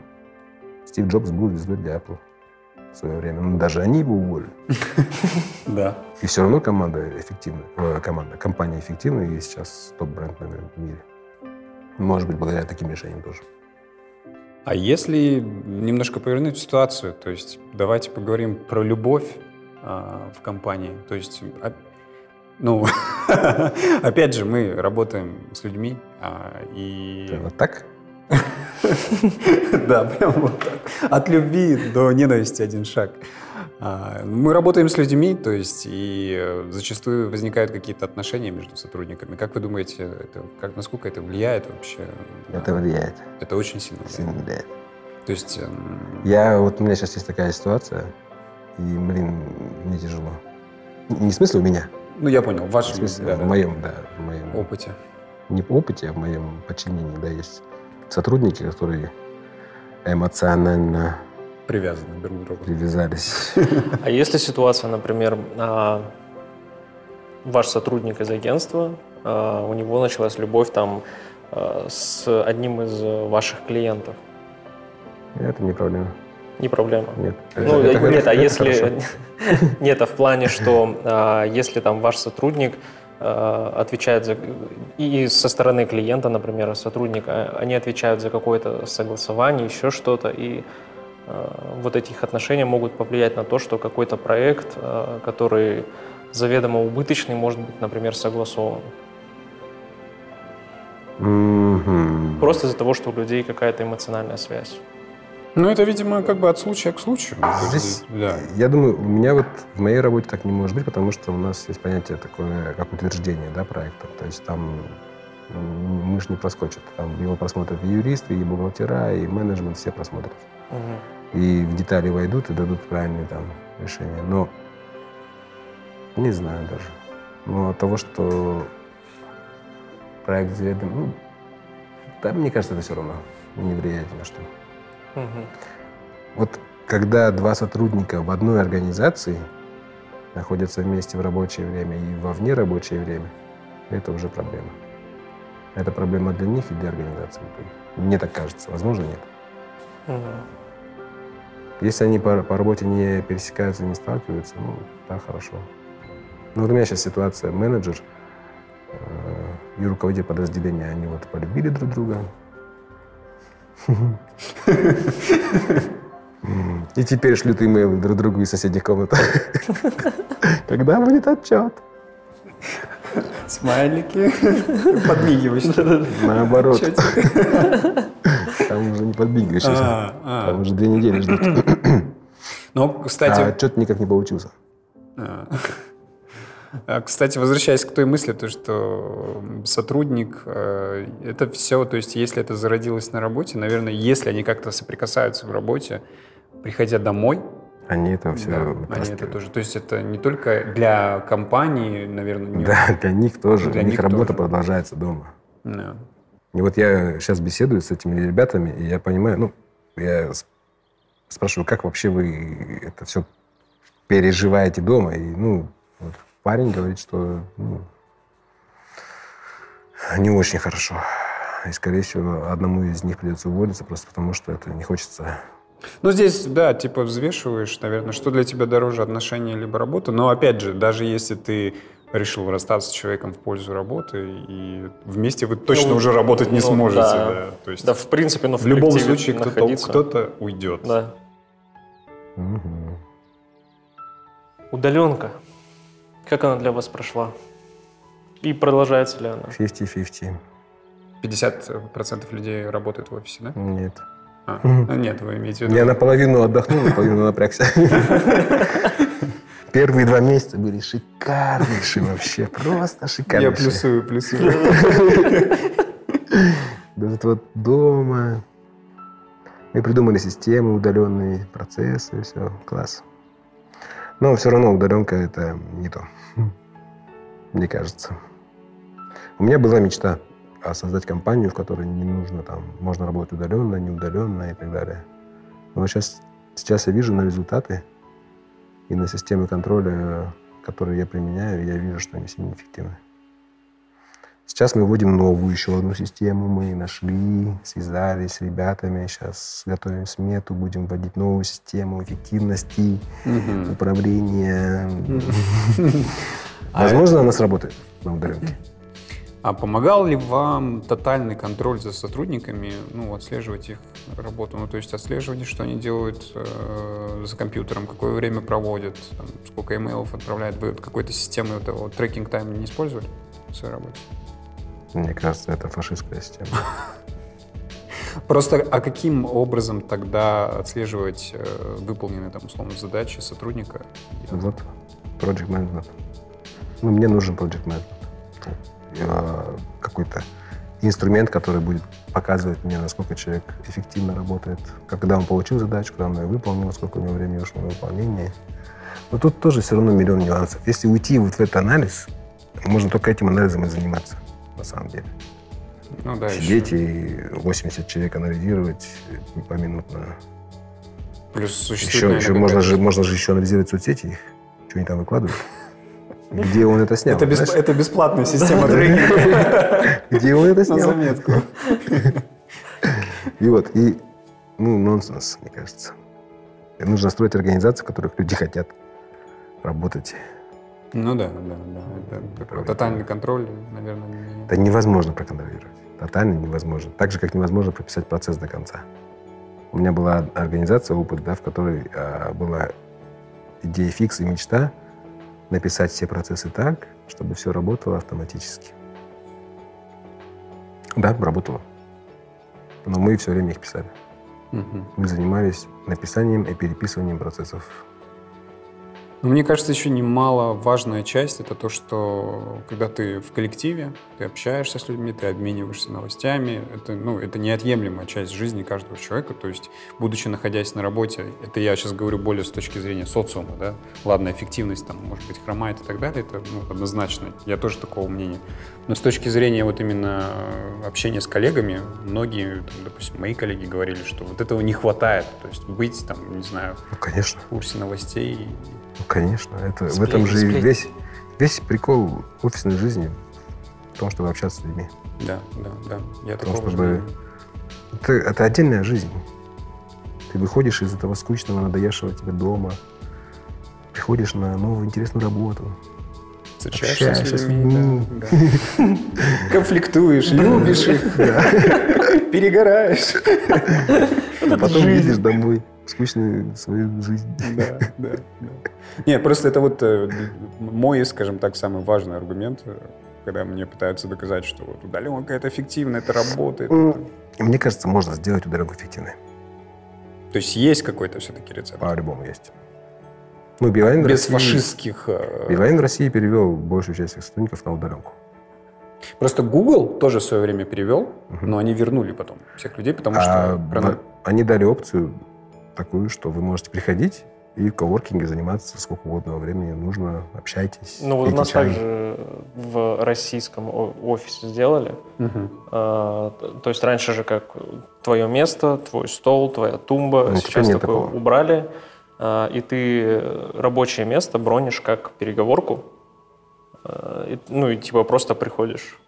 Стив Джобс был звездой для Apple в свое время. Но даже они его уволили. Да. И все равно команда эффективна. Компания эффективна и сейчас топ-бренд, наверное, в мире. Может быть, благодаря таким решениям тоже. А если немножко повернуть ситуацию, то есть давайте поговорим про любовь в компании. То есть, ну, опять же, мы работаем с людьми. Вот так? Да, прям вот так. От любви до ненависти один шаг. Мы работаем с людьми, то есть, и зачастую возникают какие-то отношения между сотрудниками. Как вы думаете, насколько это влияет вообще? Это влияет. Это очень сильно влияет. Сильно влияет. То есть... Вот у меня сейчас есть такая ситуация, и, мне тяжело. Не в смысле у меня. Ну, я понял. В вашем... В моем опыте. Не по опыте, а в моем подчинении, да, есть сотрудники, которые эмоционально привязаны друг к другу. Привязались. А если ситуация, например, ваш сотрудник из агентства, у него началась любовь там с одним из ваших клиентов? Это не проблема. Не проблема? Нет. Ну, нет, а если... Нет, а в плане, что если там ваш сотрудник отвечает за... И со стороны клиента, например, сотрудника, они отвечают за какое-то согласование, еще что-то, и вот эти их отношения могут повлиять на то, что какой-то проект, который заведомо убыточный, может быть, например, согласован. Просто из-за того, что у людей какая-то эмоциональная связь. Ну, это, видимо, как бы от случая к случаю. Здесь, да. Я думаю, у меня вот в моей работе так не может быть, потому что у нас есть понятие такое, как утверждение, да, проекта. То есть там мышь не проскочит. Там его просмотрят и юристы, и бухгалтера, и менеджмент, все просмотрят. Угу. И в детали войдут и дадут правильные там решения. Но не знаю даже. Но от того, что проект заведен, ну, да, мне кажется, это все равно не влияет на что. Угу. Вот когда два сотрудника в одной организации находятся вместе в рабочее время и во внерабочее время, это уже проблема. Это проблема для них и для организации. Мне так кажется. Возможно, нет. Угу. Если они по работе не пересекаются, не сталкиваются, ну, да, хорошо. Ну, вот у меня сейчас ситуация. Менеджер и руководитель подразделения, они вот полюбили друг друга. И теперь шлют имейлы друг другу из соседних комнат. Когда будет отчет? Смайлики. Подмигиваешь. Наоборот. Там уже не подмигиваешь. Там уже 2 недели ждут. Ну, кстати... А отчет никак не получился. Кстати, возвращаясь к той мысли, то, что сотрудник, это все, то есть если это зародилось на работе, наверное, если они как-то соприкасаются в работе, приходя домой, они это все, да, они это тоже. То есть это не только для компании, наверное. Не да, для них тоже. Для них работа тоже продолжается дома. Да. И вот я сейчас беседую с этими ребятами, и я понимаю, ну, я спрашиваю, как вообще вы это все переживаете дома, и, ну, вот. Парень говорит, что, ну, не очень хорошо. И, скорее всего, одному из них придется уволиться просто потому, что это не хочется. Ну, здесь, да, типа взвешиваешь, наверное, что для тебя дороже, отношения либо работа. Но, опять же, даже если ты решил расстаться с человеком в пользу работы, и вместе вы точно уже работать не сможете. Да. Да. То есть, да, в принципе, но в любом случае кто-то уйдет. Да. Угу. Удаленка. Как она для вас прошла? И продолжается ли она? 50-50. 50% людей работают в офисе, да? Нет. А, нет, вы имеете в виду? Я наполовину отдохнул, наполовину напрягся. Первые 2 месяца были шикарнейшие вообще, просто шикарнейшие. Я плюсую. Даже вот дома. Мы придумали системы, удаленные процессы, все, класс. Но все равно удаленка — это не то, мне кажется. У меня была мечта создать компанию, в которой не нужно там, можно работать удаленно, неудаленно и так далее. Но сейчас я вижу на результаты и на системы контроля, которые я применяю, я вижу, что они сильно эффективны. Сейчас мы вводим новую, еще одну систему. Мы нашли, связались с ребятами. Сейчас готовим смету, будем вводить новую систему эффективности, управления. Возможно, она сработает на удаленке. А помогал ли вам тотальный контроль за сотрудниками, ну, отслеживать их работу? Ну, то есть отслеживать, что они делают за компьютером, какое время проводят, там, сколько имейлов отправляют. Вы какой-то системы этого трекинг-тайма не использовали в своей работе? Мне кажется, это фашистская система. Просто, а каким образом тогда отслеживать выполненные, там, условно, задачи сотрудника? Вот, project management. Ну, мне нужен project management. Какой-то инструмент, который будет показывать мне, насколько человек эффективно работает, когда он получил задачу, когда он ее выполнил, сколько у него времени ушло на выполнение. Но тут тоже все равно миллион нюансов. Если уйти вот в этот анализ, можно только этим анализом и заниматься, на самом деле. Ну, да, сидеть еще. И 80 человек анализировать поминутно. Плюс существует... Еще можно же еще анализировать соцсети, что они там выкладывают. Где он это снял? Это бесплатная система трекинга. Где он это снял? На заметку. И вот, ну, нонсенс, мне кажется. Нужно строить организацию, в которых люди хотят работать. Ну да. Тотальный контроль, наверное. Это невозможно проконтролировать. Тотально невозможно. Так же, как невозможно прописать процесс до конца. У меня была организация, опыт, в которой была идея фикс и мечта написать все процессы так, чтобы все работало автоматически. Да, работало. Но мы все время их писали. Мы занимались написанием и переписыванием процессов. Но мне кажется, еще немаловажная часть — это то, что когда ты в коллективе, ты общаешься с людьми, ты обмениваешься новостями. Это, ну, это неотъемлемая часть жизни каждого человека. То есть, будучи находясь на работе, это я сейчас говорю более с точки зрения социума, да? Ладно, эффективность там, может быть, хромает и так далее, это, ну, однозначно. Я тоже такого мнения. Но с точки зрения вот именно общения с коллегами, многие, там, допустим, мои коллеги говорили, что вот этого не хватает. То есть быть там, не знаю, ну, конечно, в курсе новостей. Ну, конечно, это, в этом же весь прикол офисной жизни, в том, чтобы общаться с людьми. Да. Я в том, чтобы... Это отдельная жизнь. Ты выходишь из этого скучного, надоевшего тебе дома, приходишь на новую интересную работу. Встречаешься с людьми, да. Конфликтуешь, любишь их, перегораешь. Потом едешь домой. Скучную свою жизнь. Да. Нет, просто это вот мой, скажем так, самый важный аргумент, когда мне пытаются доказать, что вот удаленка — это эффективно, это работает. Мне кажется, можно сделать удаленку эффективной. То есть есть какой-то все-таки рецепт? По-любому есть. Ну, Билайн без России, фашистских... Билайн в России перевел большую часть своих сотрудников на удаленку. Просто Google тоже в свое время перевел, но они вернули потом всех людей, потому что... Они дали опцию такую, что вы можете приходить и в коворкинге заниматься сколько угодно времени нужно, общайтесь. Ну, вот у нас также в российском офисе сделали. То есть раньше же как твое место, твой стол, твоя тумба. Ну, сейчас такое убрали. И ты рабочее место бронишь как переговорку. Ну, и типа просто приходишь.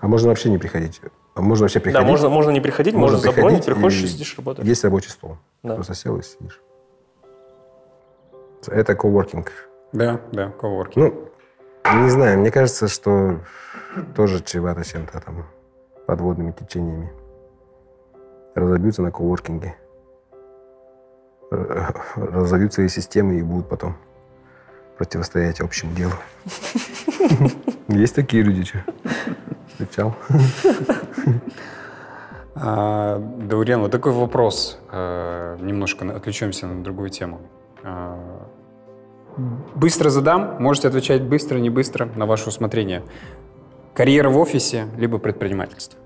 А можно вообще не приходить. Можно вообще приходить. Да, можно не приходить, можно забронить, приходишь и сидишь, работаешь. Есть рабочий стол. Да. Просто сел и сидишь. Это коворкинг. Да, коворкинг. Ну, не знаю, мне кажется, что тоже чревато чем-то там подводными течениями. Разобьются на коворкинге. Разобьются и системы, и будут потом противостоять общему делу. Есть такие люди, что? Встречал. Даурен, вот такой вопрос. Немножко отвлечемся на другую тему. Быстро задам, можете отвечать быстро, не быстро, на ваше усмотрение. Карьера в офисе, либо предпринимательство?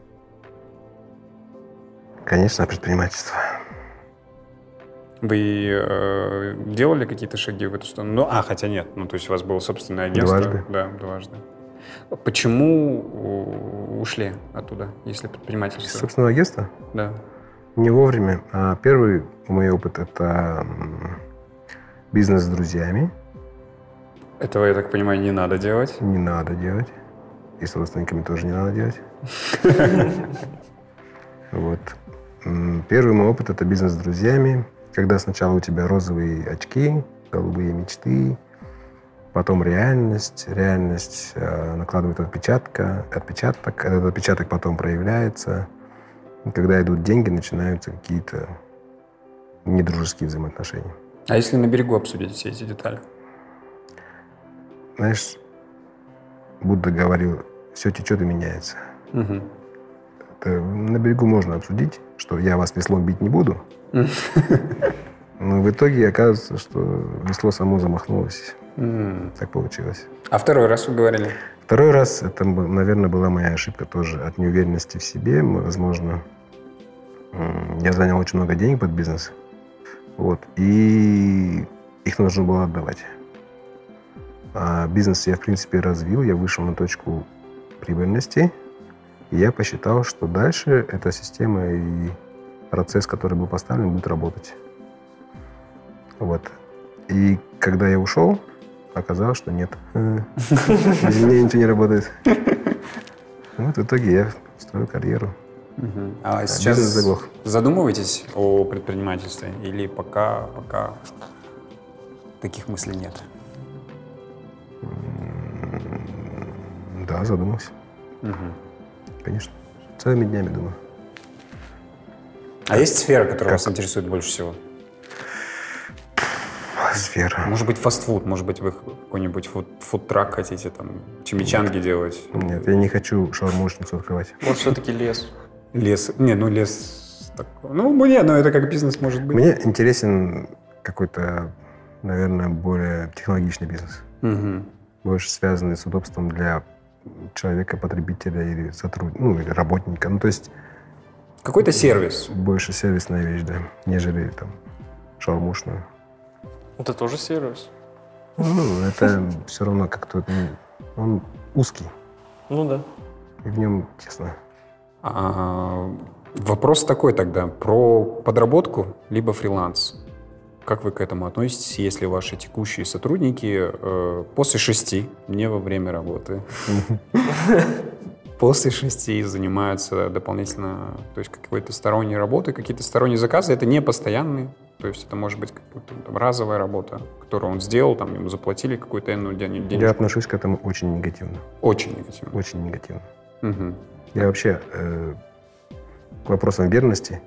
Конечно, предпринимательство. Вы делали какие-то шаги в эту сторону? Ну, хотя нет, ну, то есть у вас было собственное агентство. Дважды. Да, дважды. Почему ушли оттуда, если предпринимательство? Собственное агентство? Да. Не вовремя. Первый мой опыт – это бизнес с друзьями. Этого, я так понимаю, не надо делать? Не надо делать. И с родственниками тоже не надо делать. Вот. Первый мой опыт – это бизнес с друзьями, когда сначала у тебя розовые очки, голубые мечты, потом реальность. Реальность накладывает отпечаток. Этот отпечаток потом проявляется. И когда идут деньги, начинаются какие-то недружеские взаимоотношения. А если на берегу обсудить все эти детали? Знаешь, Будда говорил, все течет и меняется. Угу. На берегу можно обсудить, что я вас веслом бить не буду. Но в итоге оказывается, что весло само замахнулось. Так получилось. А второй раз вы говорили? Второй раз, это, наверное, была моя ошибка тоже от неуверенности в себе. Возможно, я занял очень много денег под бизнес. Вот. И их нужно было отдавать. А бизнес я, в принципе, развил. Я вышел на точку прибыльности. И я посчитал, что дальше эта система и процесс, который был поставлен, будет работать. Вот. И когда я ушел, оказалось, что нет. Без меня ничего не работает. Вот в итоге я строю карьеру. А сейчас задумываетесь о предпринимательстве? Или пока таких мыслей нет? Да, задумался. Конечно. Целыми днями думаю. А есть сфера, которая вас интересует больше всего? Сфера. Может быть, фастфуд, может быть, вы какой-нибудь фудтрак хотите, там, чимичанги делать? Нет, я не хочу шаурмушницу открывать. Может, все-таки лес? Лес. Не, ну лес такой. Ну, нет, но это как бизнес может быть. Мне интересен какой-то, наверное, более технологичный бизнес. Угу. Больше связанный с удобством для человека, потребителя или сотрудника, ну, или работника. Ну, то есть... Какой-то сервис. Больше сервисная вещь, да, нежели там шаурмушную. Это тоже сервис. Ну, это все равно как-то... Он узкий. Ну да. И в нем тесно. Вопрос такой тогда. Про подработку, либо фриланс. Как вы к этому относитесь, если ваши текущие сотрудники после 6, не во время работы, после 6 занимаются дополнительно, то есть какой-то сторонней работой, какие-то сторонние заказы, это не постоянные? То есть это может быть какая-то там разовая работа, которую он сделал, там ему заплатили какую-то энную денежку. Я отношусь к этому очень негативно. Очень негативно? Очень негативно. Угу. Я вообще к вопросам верности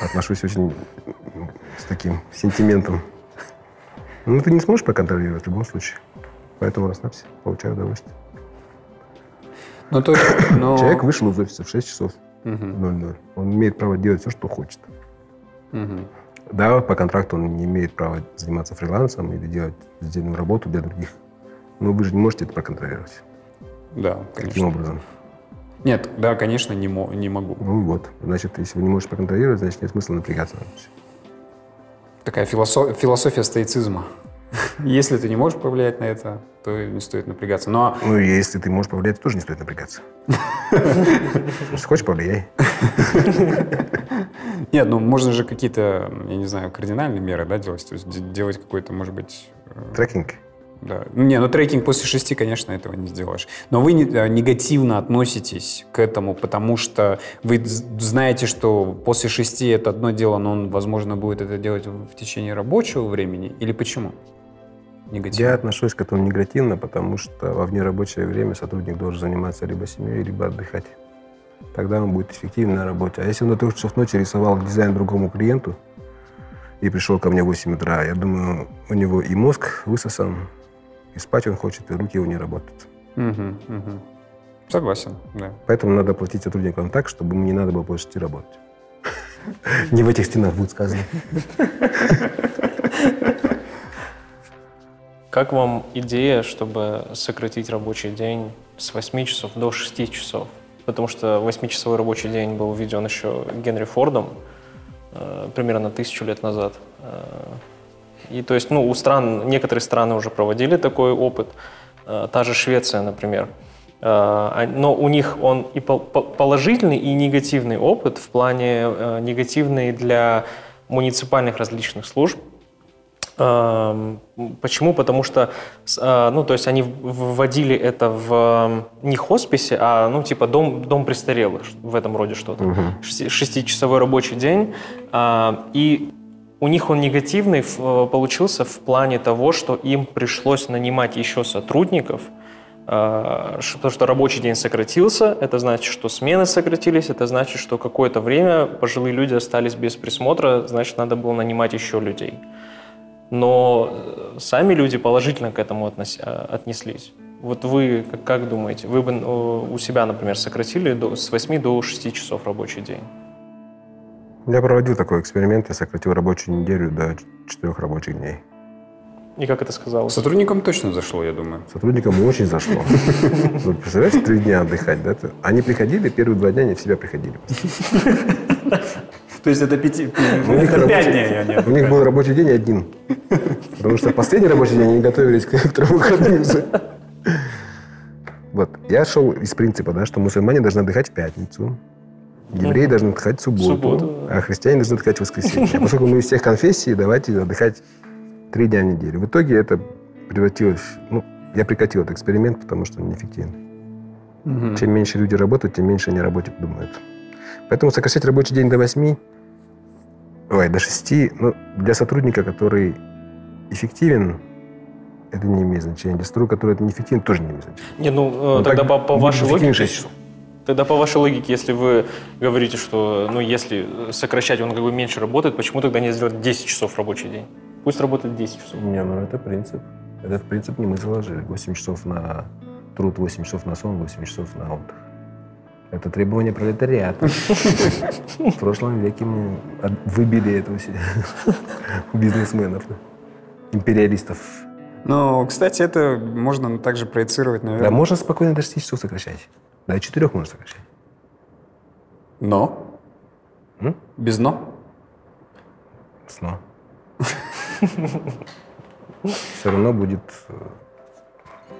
отношусь очень с таким сентиментом. Ну, ты не сможешь проконтролировать в любом случае. Поэтому расслабься, получай удовольствие. Человек вышел из офиса в 6 часов 00. Он имеет право делать все, что хочет. Угу. Да, по контракту он не имеет права заниматься фрилансом или делать сдельную работу для других. Но вы же не можете это проконтролировать. Да, конечно. Каким образом? Нет, да, конечно, не могу. Ну вот. Значит, если вы не можете проконтролировать, значит, нет смысла напрягаться. Такая философия стоицизма. Если ты не можешь повлиять на это, то не стоит напрягаться. Но... Ну, если ты можешь повлиять, то тоже не стоит напрягаться. Если хочешь, повлияй. Нет, ну можно же какие-то, я не знаю, кардинальные меры, да, делать. То есть делать какой-то, может быть... Трекинг? Да. Не, ну трекинг после 6, конечно, этого не сделаешь. Но вы негативно относитесь к этому, потому что вы знаете, что после 6 это одно дело, но он, возможно, будет это делать в течение рабочего времени? Или почему? Негативно. Я отношусь к этому негативно, потому что во внерабочее время сотрудник должен заниматься либо семьей, либо отдыхать. Тогда он будет эффективен на работе. А если он до 3 часов ночи рисовал дизайн другому клиенту, и пришел ко мне в 8 утра. Я думаю, у него и мозг высосан, и спать он хочет, и руки его не работают. Согласен, да. Поэтому надо платить сотрудникам так, чтобы им не надо было больше идти работать. Не в этих стенах будет сказано. Как вам идея, чтобы сократить рабочий день с 8 часов до 6 часов? Потому что 8-часовой рабочий день был введен еще Генри Фордом примерно 1000 лет назад. И то есть, ну, у стран, некоторые страны уже проводили такой опыт, та же Швеция, например. Но у них он и положительный, и негативный опыт, в плане негативный для муниципальных различных служб. Почему? Потому что, ну, то есть они вводили это в не хосписе, а, ну, типа дом престарелых, в этом роде что-то. Шестичасовой рабочий день. И у них он негативный получился в плане того, что им пришлось нанимать еще сотрудников, потому что рабочий день сократился, это значит, что смены сократились, это значит, что какое-то время пожилые люди остались без присмотра, значит, надо было нанимать еще людей. Но сами люди положительно к этому отнеслись. Вот вы как думаете, вы бы у себя, например, сократили с 8 до 6 часов рабочий день? Я проводил такой эксперимент, я сократил рабочую неделю до 4 рабочих дней. И как это сказалось? Сотрудникам точно зашло, я думаю. Сотрудникам очень зашло. Представляете, 3 дня отдыхать, да? Они приходили, первые 2 дня они в себя приходили. То есть это 5 дней. У них был рабочий день 1. Потому что последний рабочий день они готовились к 3 выходным. Вот. Я шел из принципа, да, что мусульмане должны отдыхать в пятницу, евреи должны отдыхать в субботу, а христиане должны отдыхать в воскресенье. Поскольку мы из всех конфессий, давайте отдыхать 3 дня в неделю. В итоге это превратилось... Ну, я прекратил этот эксперимент, потому что он неэффективен. Чем меньше люди работают, тем меньше они о работе думают. Поэтому сокращать рабочий день до 8... Ой, до 6, ну, для сотрудника, который эффективен, это не имеет значения. Для сотрудника, который неэффективен, тоже не имеет значения. Не, ну, тогда по вашей логике... Тогда по вашей логике, если вы говорите, что, ну, если сокращать, он как бы меньше работает, почему тогда не сделать 10 часов в рабочий день? Пусть работает 10 часов. Не, ну, это принцип. Этот принцип не мы заложили. 8 часов на труд, 8 часов на сон, 8 часов на отдых. Это требование пролетариата. В прошлом веке мы выбили это у себя, у бизнесменов, империалистов. Но, кстати, это можно также проецировать, наверное. Да, можно спокойно до 6 часов сокращать. Да, и 4 можно сокращать. Но? Без но? С но. Все равно будет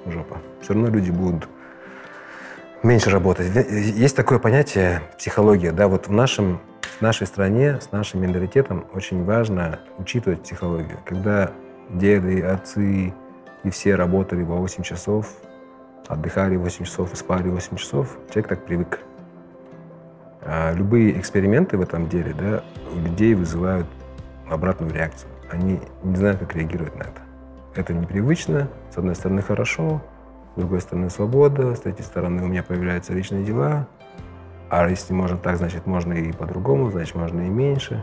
жопа. Все равно люди будут меньше работать. Есть такое понятие психология, да, вот в нашей стране, с нашим менталитетом очень важно учитывать психологию. Когда деды, отцы и все работали по 8 часов, отдыхали 8 часов, спали 8 часов, человек так привык. А любые эксперименты в этом деле, да, у людей вызывают обратную реакцию. Они не знают, как реагировать на это. Это непривычно, с одной стороны хорошо, с другой стороны свобода, с третьей стороны у меня появляются личные дела, а если можно так, значит можно и по-другому, значит можно и меньше.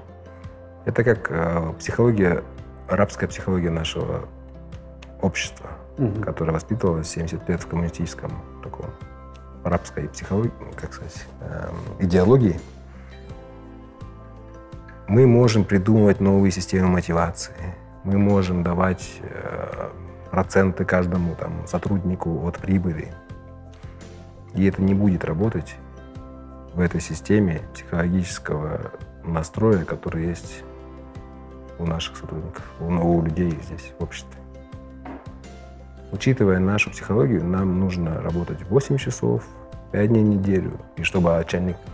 Это как психология, арабская психология нашего общества, которое воспитывалось 70 лет в коммунистическом, таком арабской психологии, как сказать, идеологии. Мы можем придумывать новые системы мотивации, мы можем давать проценты каждому там, сотруднику от прибыли. И это не будет работать в этой системе психологического настроя, который есть у наших сотрудников, у людей здесь, в обществе. Учитывая нашу психологию, нам нужно работать 8 часов, 5 дней в неделю, и чтобы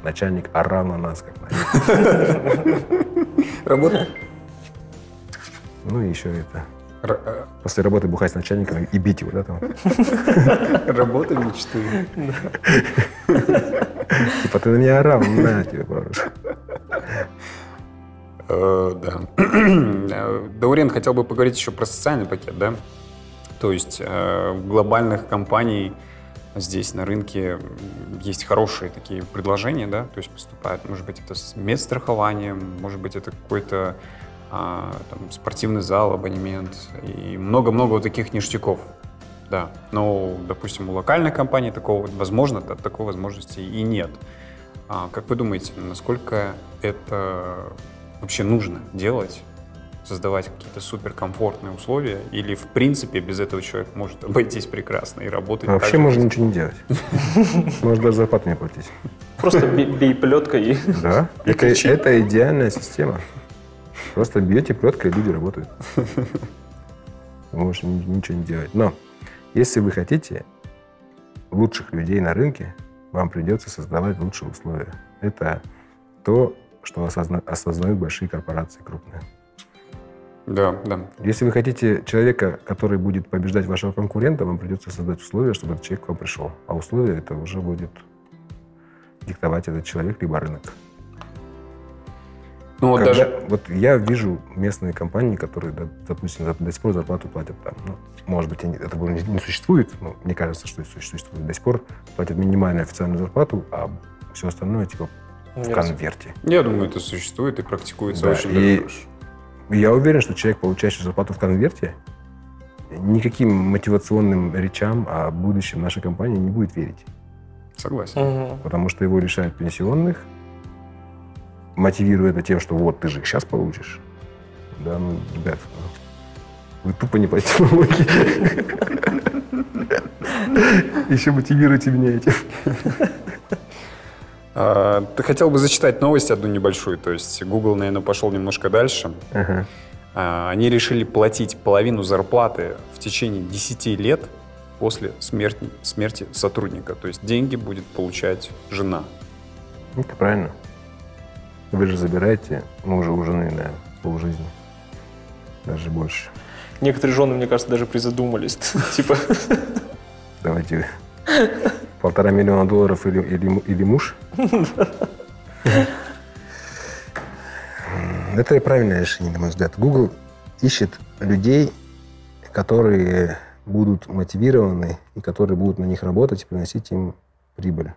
начальник орал на нас, как на них. Работа? Ну и еще это. После работы бухать с начальником и бить его, да, там? Работа мечты. Типа, ты на меня орал, на тебе, пожалуйста. Да. Даурен, хотел бы поговорить еще про социальный пакет, да? То есть глобальных компаний здесь на рынке есть хорошие такие предложения, да? То есть поступают, может быть, это с медстрахованием, может быть, это какой-то там, спортивный зал, абонемент и много-много вот таких ништяков. Да, но, допустим, у локальной компании такого, возможно, такой возможности и нет. Как вы думаете, насколько это вообще нужно делать, создавать какие-то суперкомфортные условия, или, в принципе, без этого человек может обойтись прекрасно и работать? А вообще можно ничего не делать. Можно даже зарплату не платить. Просто бей плеткой. Да, это идеальная система. Просто бьете плеткой, и люди работают. Вы можете ничего не делать. Но если вы хотите лучших людей на рынке, вам придется создавать лучшие условия. Это то, что осознают большие корпорации крупные. Да, да. Если вы хотите человека, который будет побеждать вашего конкурента, вам придется создать условия, чтобы этот человек к вам пришел. А условия это уже будет диктовать этот человек либо рынок. Ну, вот, даже... вот я вижу местные компании, которые, допустим, до сих пор зарплату платят там. Ну, может быть, это не существует, но мне кажется, что существует. До сих пор платят минимальную официальную зарплату, а все остальное типа в конверте. Я думаю, это существует и практикуется очень давно. Я уверен, что человек, получающий зарплату в конверте, никаким мотивационным речам о будущем нашей компании не будет верить. Согласен. Угу. Потому что его лишают пенсионных, мотивируя это тем, что вот, ты же их сейчас получишь. Да, ну, ребят, вы тупо не платите налоги. Еще мотивируйте меня этим. Ты хотел бы зачитать новость одну небольшую. То есть Google, наверное, пошел немножко дальше. Они решили платить половину зарплаты в течение 10 лет после смерти сотрудника. То есть деньги будет получать жена. Это правильно. Вы же забираете мужа у жены на полжизни, даже больше. Некоторые жены, мне кажется, даже призадумались. Типа... Давайте 1,5 миллиона долларов или муж. Это правильное решение, на мой взгляд. Google ищет людей, которые будут мотивированы и которые будут на них работать и приносить им прибыль.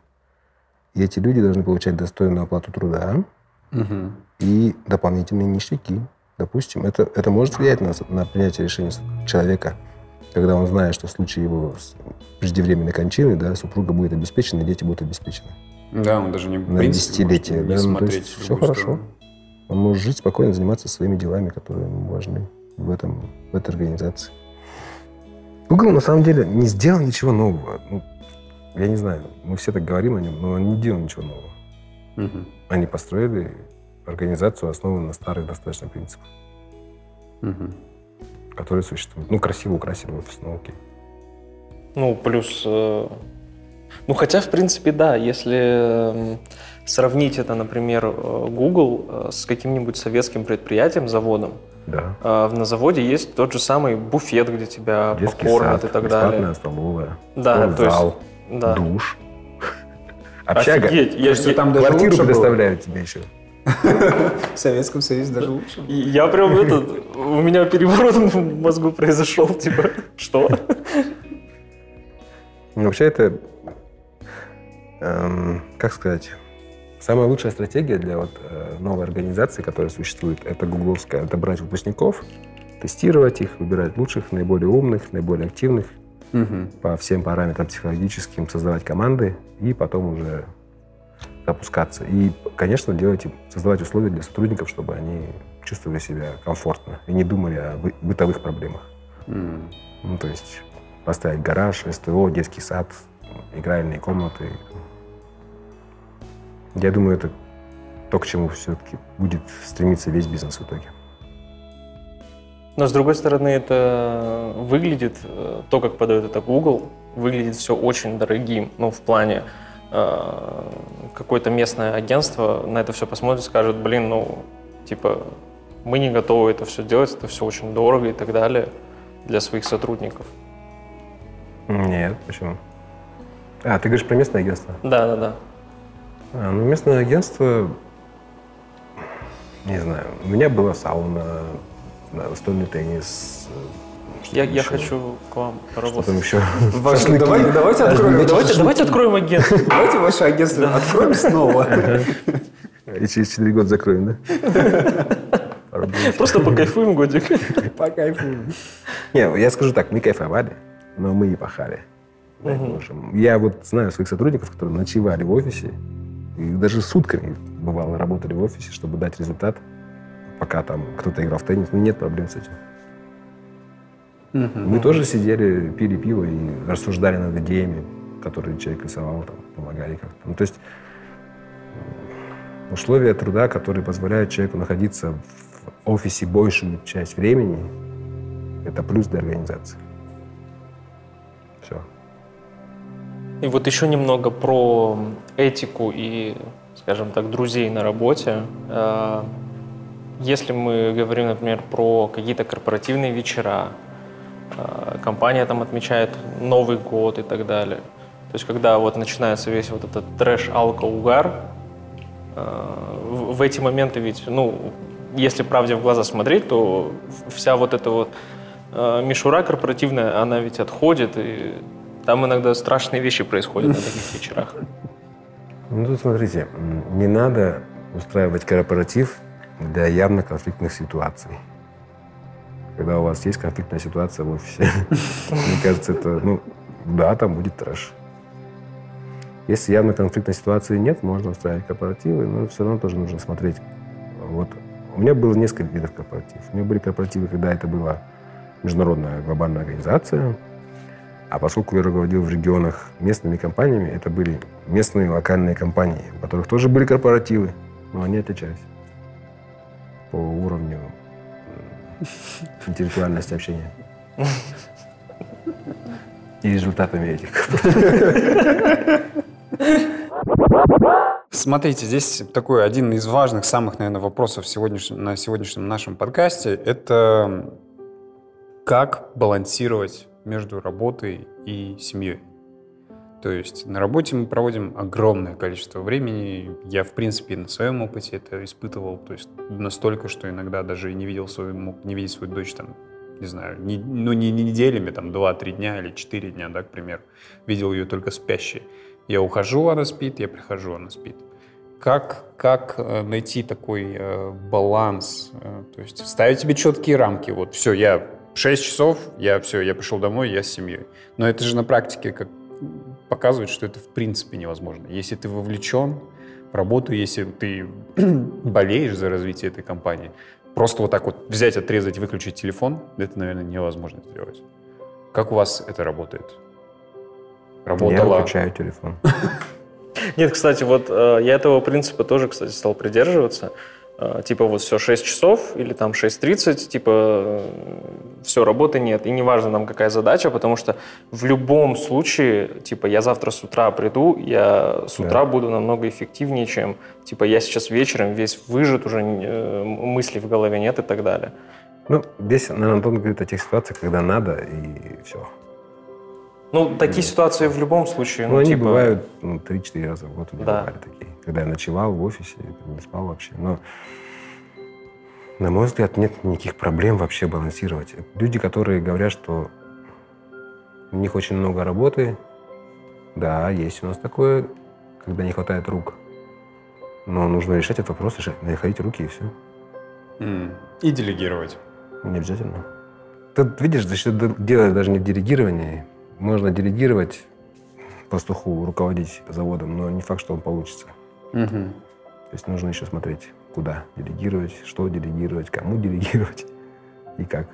И эти люди должны получать достойную оплату труда. Угу. И дополнительные ништяки. Допустим, это может влиять на принятие решения человека, когда он знает, что в случае его преждевременной кончины, да, супруга будет обеспечена, дети будут обеспечены. Да, он даже не на принципе, десятилетие, да, ну, то есть все хорошо. Он может жить спокойно, заниматься своими делами, которые ему важны в этой организации. Google на самом деле не сделал ничего нового. Ну, я не знаю, мы все так говорим о нем, но он не делал ничего нового. Угу. Они построили организацию, основанную на старых достаточно принципах, угу, которые существуют. Ну, красиво украсили офис науки. Ну, плюс... Ну, хотя, в принципе, да, если сравнить это, например, Google с каким-нибудь советским предприятием, заводом, да. На заводе есть тот же самый буфет, где тебя покормят и так далее. Бесплатная столовая, да, зал, да, душ. Общага. Офигеть, я там даже квартиру предоставляют тебе еще. В Советском Союзе даже лучше. Я прям этот, у меня переворот в мозгу произошел, типа, что? Вообще это, как сказать, самая лучшая стратегия для вот новой организации, которая существует, это гугловская, это брать выпускников, тестировать их, выбирать лучших, наиболее умных, наиболее активных. Угу. По всем параметрам психологическим создавать команды и потом уже запускаться. И, конечно, создавать условия для сотрудников, чтобы они чувствовали себя комфортно и не думали о бытовых проблемах. Ну, то есть поставить гараж, СТО, детский сад, игральные комнаты. Я думаю, это то, к чему все-таки будет стремиться весь бизнес в итоге. Но, с другой стороны, это выглядит, то, как подает это Google, выглядит все очень дорогим. Ну, в плане какое-то местное агентство на это все посмотрит, скажет, блин, ну, типа, мы не готовы это все делать, это все очень дорого и так далее для своих сотрудников. Нет, почему? А, ты говоришь про местное агентство? Да, да, да. Ну, местное агентство, не знаю, у меня была сауна, настольный теннис. Я хочу к вам поработать. Что там еще? Давайте откроем агентство. Давайте ваше агентство откроем снова. И через 4 года закроем, да? будет. Просто покайфуем годик. Покайфуем. Не, я скажу так, мы кайфовали, но мы не пахали. Я вот знаю своих сотрудников, которые ночевали в офисе, и даже сутками, бывало, работали в офисе, чтобы дать результат, пока там кто-то играл в теннис. Ну, нет проблем с этим. Мы тоже сидели, пили пиво и рассуждали над идеями, которые человек рисовал, там, помогали как-то. Ну, то есть условия труда, которые позволяют человеку находиться в офисе большую часть времени, это плюс для организации. Все. И вот еще немного про этику и, скажем так, друзей на работе. Если мы говорим, например, про какие-то корпоративные вечера, компания там отмечает Новый год и так далее. То есть когда вот начинается весь вот этот трэш, алко-угар, в эти моменты ведь, ну, если правде в глаза смотреть, то вся вот эта вот мишура корпоративная, она ведь отходит, и там иногда страшные вещи происходят на таких вечерах. Ну, тут смотрите, не надо устраивать корпоратив для явно конфликтных ситуаций. Когда у вас есть конфликтная ситуация в офисе, мне кажется, это, ну, да, там будет трэш. Если явно конфликтной ситуации нет, можно устраивать корпоративы, но все равно тоже нужно смотреть. Вот. У меня было несколько видов корпоративов. У меня были корпоративы, когда это была международная глобальная организация, а поскольку я руководил в регионах местными компаниями, это были местные локальные компании, у которых тоже были корпоративы, но они отличались по уровню интеллектуальности общения. И результатами этих. Смотрите, здесь такой один из важных, самых, наверное, вопросов на сегодняшнем нашем подкасте. Это как балансировать между работой и семьей. То есть на работе мы проводим огромное количество времени. Я, в принципе, на своем опыте это испытывал. То есть настолько, что иногда даже мог не видеть свою дочь, там, не знаю, не неделями, там, 2-3 дня или 4 дня, да, к примеру. Видел ее только спящей. Я ухожу, она спит, я прихожу, она спит. Как найти такой баланс? То есть ставить себе четкие рамки. Вот, все, я 6 часов, я пошел домой, я с семьей. Но это же на практике как показывает, что это в принципе невозможно. Если ты вовлечен в работу, если ты болеешь за развитие этой компании, просто вот так вот взять, отрезать, выключить телефон, это, наверное, невозможно сделать. Как у вас это работает? Я выключаю телефон. Нет, кстати, вот я этого принципа тоже, кстати, стал придерживаться. Типа вот все 6 часов или там 6:30, типа все, работы нет. И неважно нам какая задача, потому что в любом случае, типа я завтра с утра приду, я с утра буду намного эффективнее, чем типа я сейчас вечером весь выжат, уже мыслей в голове нет и так далее. Ну, здесь, наверное, Антон говорит о тех ситуациях, когда надо и все. Ну, такие ситуации в любом случае. Ну, они типа бывают 3-4 раза в год у меня бывали такие. Когда я ночевал в офисе, не спал вообще. Но, на мой взгляд, нет никаких проблем вообще балансировать. Люди, которые говорят, что у них очень много работы, да, есть у нас такое, когда не хватает рук. Но нужно решать этот вопрос, находить руки и все. И делегировать. Не обязательно. Тут, видишь, дело даже не в делегировании. Можно делегировать пастуху, руководить заводом, но не факт, что он получится. То есть нужно еще смотреть, куда делегировать, что делегировать, кому делегировать и как.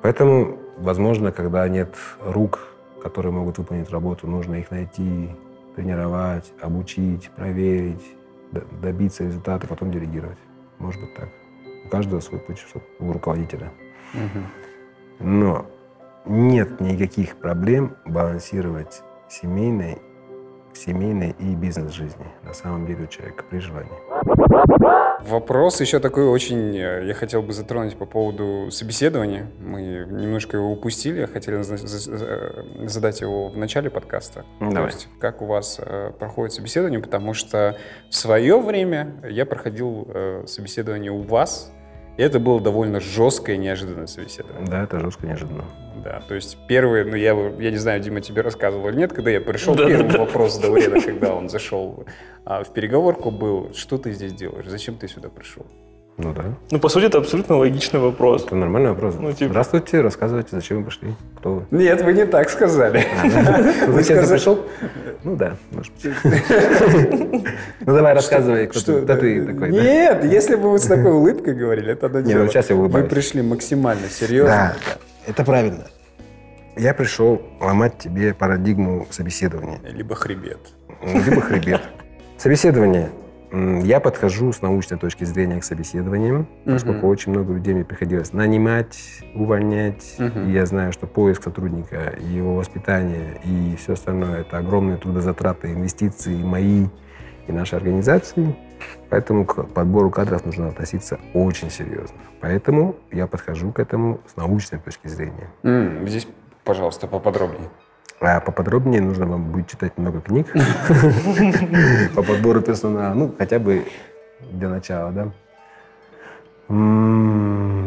Поэтому, возможно, когда нет рук, которые могут выполнить работу, нужно их найти, тренировать, обучить, проверить, добиться результата, потом делегировать. Может быть так. У каждого свой путь, у руководителя. Но нет никаких проблем балансировать семейной и бизнес-жизни, на самом деле, у человека при желании. Вопрос еще такой очень, я хотел бы затронуть по поводу собеседования. Мы немножко его упустили, хотели задать его в начале подкаста. Давай. То есть, как у вас проходит собеседование, потому что в свое время я проходил собеседование у вас. И это было довольно жестко и неожиданное собеседование. Да, это жестко и неожиданно. Да, то есть первый, ну я не знаю, Дима, тебе рассказывал или нет, когда я пришел, первый вопрос Даурена, когда он зашел в переговорку, был: что ты здесь делаешь, зачем ты сюда пришел? Ну да. Ну, по сути, это абсолютно логичный вопрос. Это нормальный вопрос. Ну, типа... Здравствуйте, рассказывайте, зачем вы пришли, кто вы. Нет, вы не так сказали. Вы сказали, пришел? Ну да, может быть. Ну давай, рассказывай, кто ты такой. Нет, если бы вы с такой улыбкой говорили, это одно дело. Сейчас я улыбаюсь. Вы пришли максимально серьезно. Да, это правильно. Я пришел ломать тебе парадигму собеседования. Либо хребет. Либо хребет. Собеседование. Я подхожу с научной точки зрения к собеседованиям, поскольку очень много людей мне приходилось нанимать, увольнять. И я знаю, что поиск сотрудника, его воспитание и все остальное – это огромные трудозатраты, инвестиции мои и нашей организации. Поэтому к подбору кадров нужно относиться очень серьезно. Поэтому я подхожу к этому с научной точки зрения. Здесь, пожалуйста, поподробнее. А поподробнее нужно вам будет читать много книг по подбору персонала, ну, хотя бы для начала, да.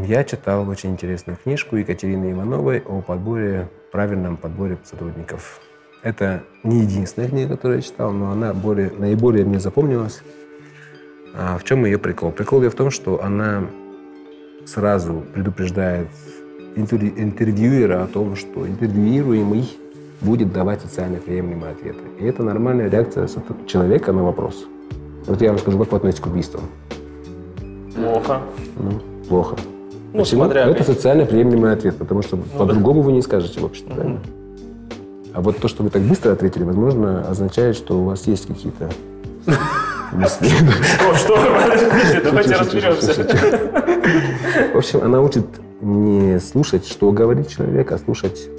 Я читал очень интересную книжку Екатерины Ивановой о подборе, правильном подборе сотрудников. Это не единственная книга, которую я читал, но она наиболее мне запомнилась. В чем ее прикол? Прикол ее в том, что она сразу предупреждает интервьюера о том, что интервьюируемый будет давать социально приемлемые ответы. И это нормальная реакция человека на вопрос. Вот я вам скажу, как вы относитесь к убийствам? Плохо. Ну, плохо. Ну, почему? Смотря... Это социально приемлемый ответ, потому что ну, по-другому да. Вы не скажете в обществе, правильно? А вот то, что вы так быстро ответили, возможно, означает, что у вас есть какие-то... Что? Давайте разберемся. В общем, она учит не слушать, что говорит человек, а слушать...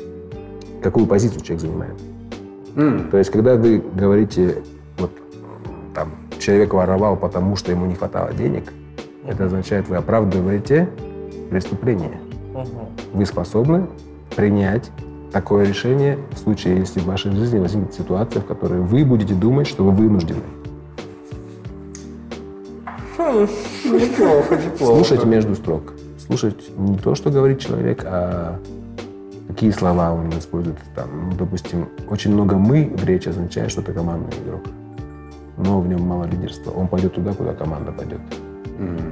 какую позицию человек занимает. То есть, когда вы говорите, вот, там, человек воровал, потому что ему не хватало денег, это означает, вы оправдываете преступление. Вы способны принять такое решение в случае, если в вашей жизни возникнет ситуация, в которой вы будете думать, что вы вынуждены. Неплохо, неплохо. Слушать между строк. Слушать не то, что говорит человек, а... Какие слова он использует там? Ну, допустим, очень много «мы» в речи означает, что это командный игрок. Но в нем мало лидерства. Он пойдет туда, куда команда пойдет.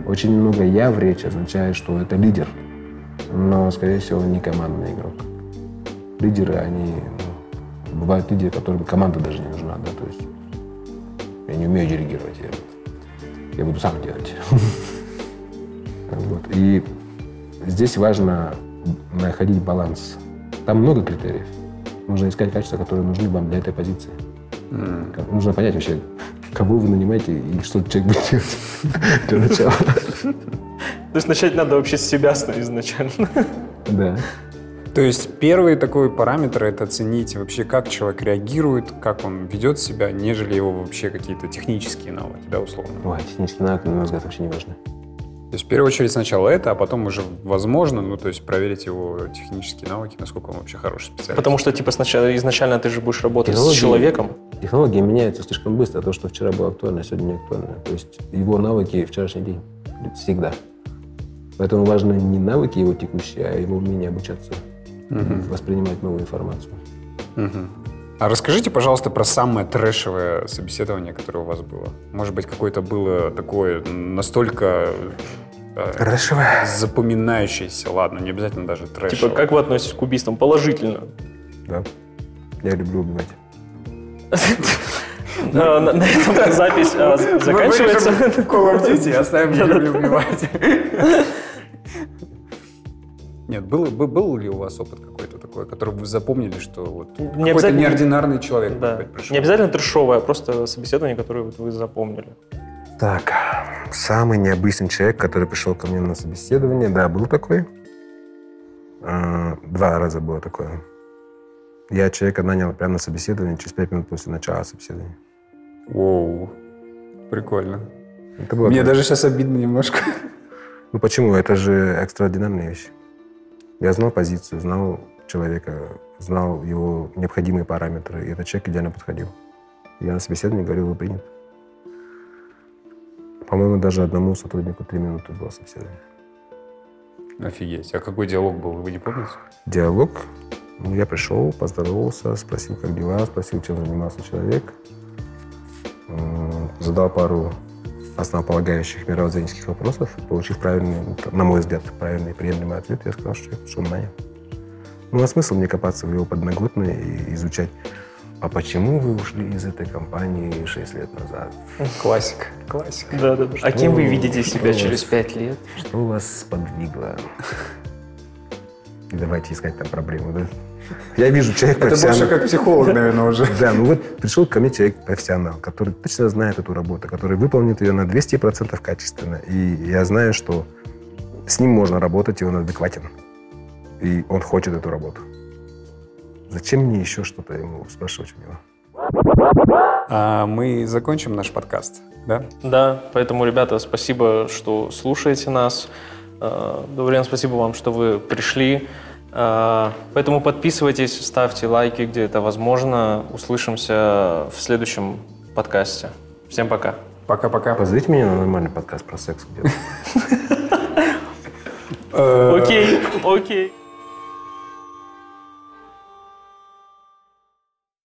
Очень много «я» в речи означает, что это лидер. Но, скорее всего, он не командный игрок. Лидеры, они... Ну, бывают лидеры, которым команда даже не нужна, да? То есть я не умею диригировать, я буду сам делать. И здесь важно находить баланс. Там много критериев. Нужно искать качества, которые нужны вам для этой позиции. Нужно понять вообще, кого вы нанимаете и что человек будет делать для начала. То есть начать надо вообще с себя изначально. Да. То есть первый такой параметр – это оценить вообще, как человек реагирует, как он ведет себя, нежели его вообще какие-то технические навыки, да, условно? Ой, технические навыки, на мой взгляд, вообще не важны. То есть в первую очередь сначала это, а потом уже возможно, ну, то есть проверить его технические навыки, насколько он вообще хороший специалист. Потому что, типа, изначально ты же будешь работать с человеком. Технологии меняются слишком быстро. То, что вчера было актуально, сегодня не актуально. То есть его навыки вчерашний день. Всегда. Поэтому важны не навыки его текущие, а его умение обучаться, воспринимать новую информацию. А расскажите, пожалуйста, про самое трэшевое собеседование, которое у вас было. Может быть, какое-то было такое настолько трэшевое, запоминающееся, ладно, не обязательно даже трэшевое. Типа, как вы относитесь к убийствам? Положительно. Да. Я люблю убивать. На этом запись заканчивается. Мы вырежем Call of Duty, оставим «Я люблю убивать». Нет, был ли у вас опыт какой-то такой, который вы запомнили, что вот не какой-то неординарный человек, да, пришел? Не обязательно трешовое, а просто собеседование, которое вот вы запомнили. Так, самый необычный человек, который пришел ко мне на собеседование, да, был такой. 2 раза было такое. Я человека нанял прямо на собеседование через 5 минут после начала собеседования. Воу, прикольно. Мне даже сейчас обидно немножко. Ну почему? Это же экстраординарная вещь. Я знал позицию, знал человека, знал его необходимые параметры, и этот человек идеально подходил. Я на собеседовании говорил, вы принят. По-моему, даже одному сотруднику 3 минуты было собеседование. Офигеть. А какой диалог был, вы не помните? Диалог? Ну, я пришел, поздоровался, спросил, как дела, спросил, чем занимался человек. Задал пару основополагающих мировоззренческих вопросов, получив правильный, на мой взгляд, правильный и приемлемый ответ, я сказал, что я пошел на нем. Ну, а смысл мне копаться в его подноготной и изучать, а почему вы ушли из этой компании 6 лет назад? Классика. Классика. Да. А кем вы видите себя через 5 лет? Что вас сподвигло? И давайте искать там проблему, да? Я вижу, человек профессионал. Это больше как психолог, наверное, уже. Да, ну вот пришел ко мне человек-профессионал, который точно знает эту работу, который выполнит ее на 200% качественно. И я знаю, что с ним можно работать, и он адекватен. И он хочет эту работу. Зачем мне еще что-то ему спрашивать у него? Мы закончим наш подкаст, да? Да, поэтому, ребята, спасибо, что слушаете нас. Даурен, спасибо вам, что вы пришли. Поэтому подписывайтесь, ставьте лайки, где это возможно. Услышимся в следующем подкасте. Всем пока. Пока-пока. Позовите меня на нормальный подкаст про секс где-то. Окей.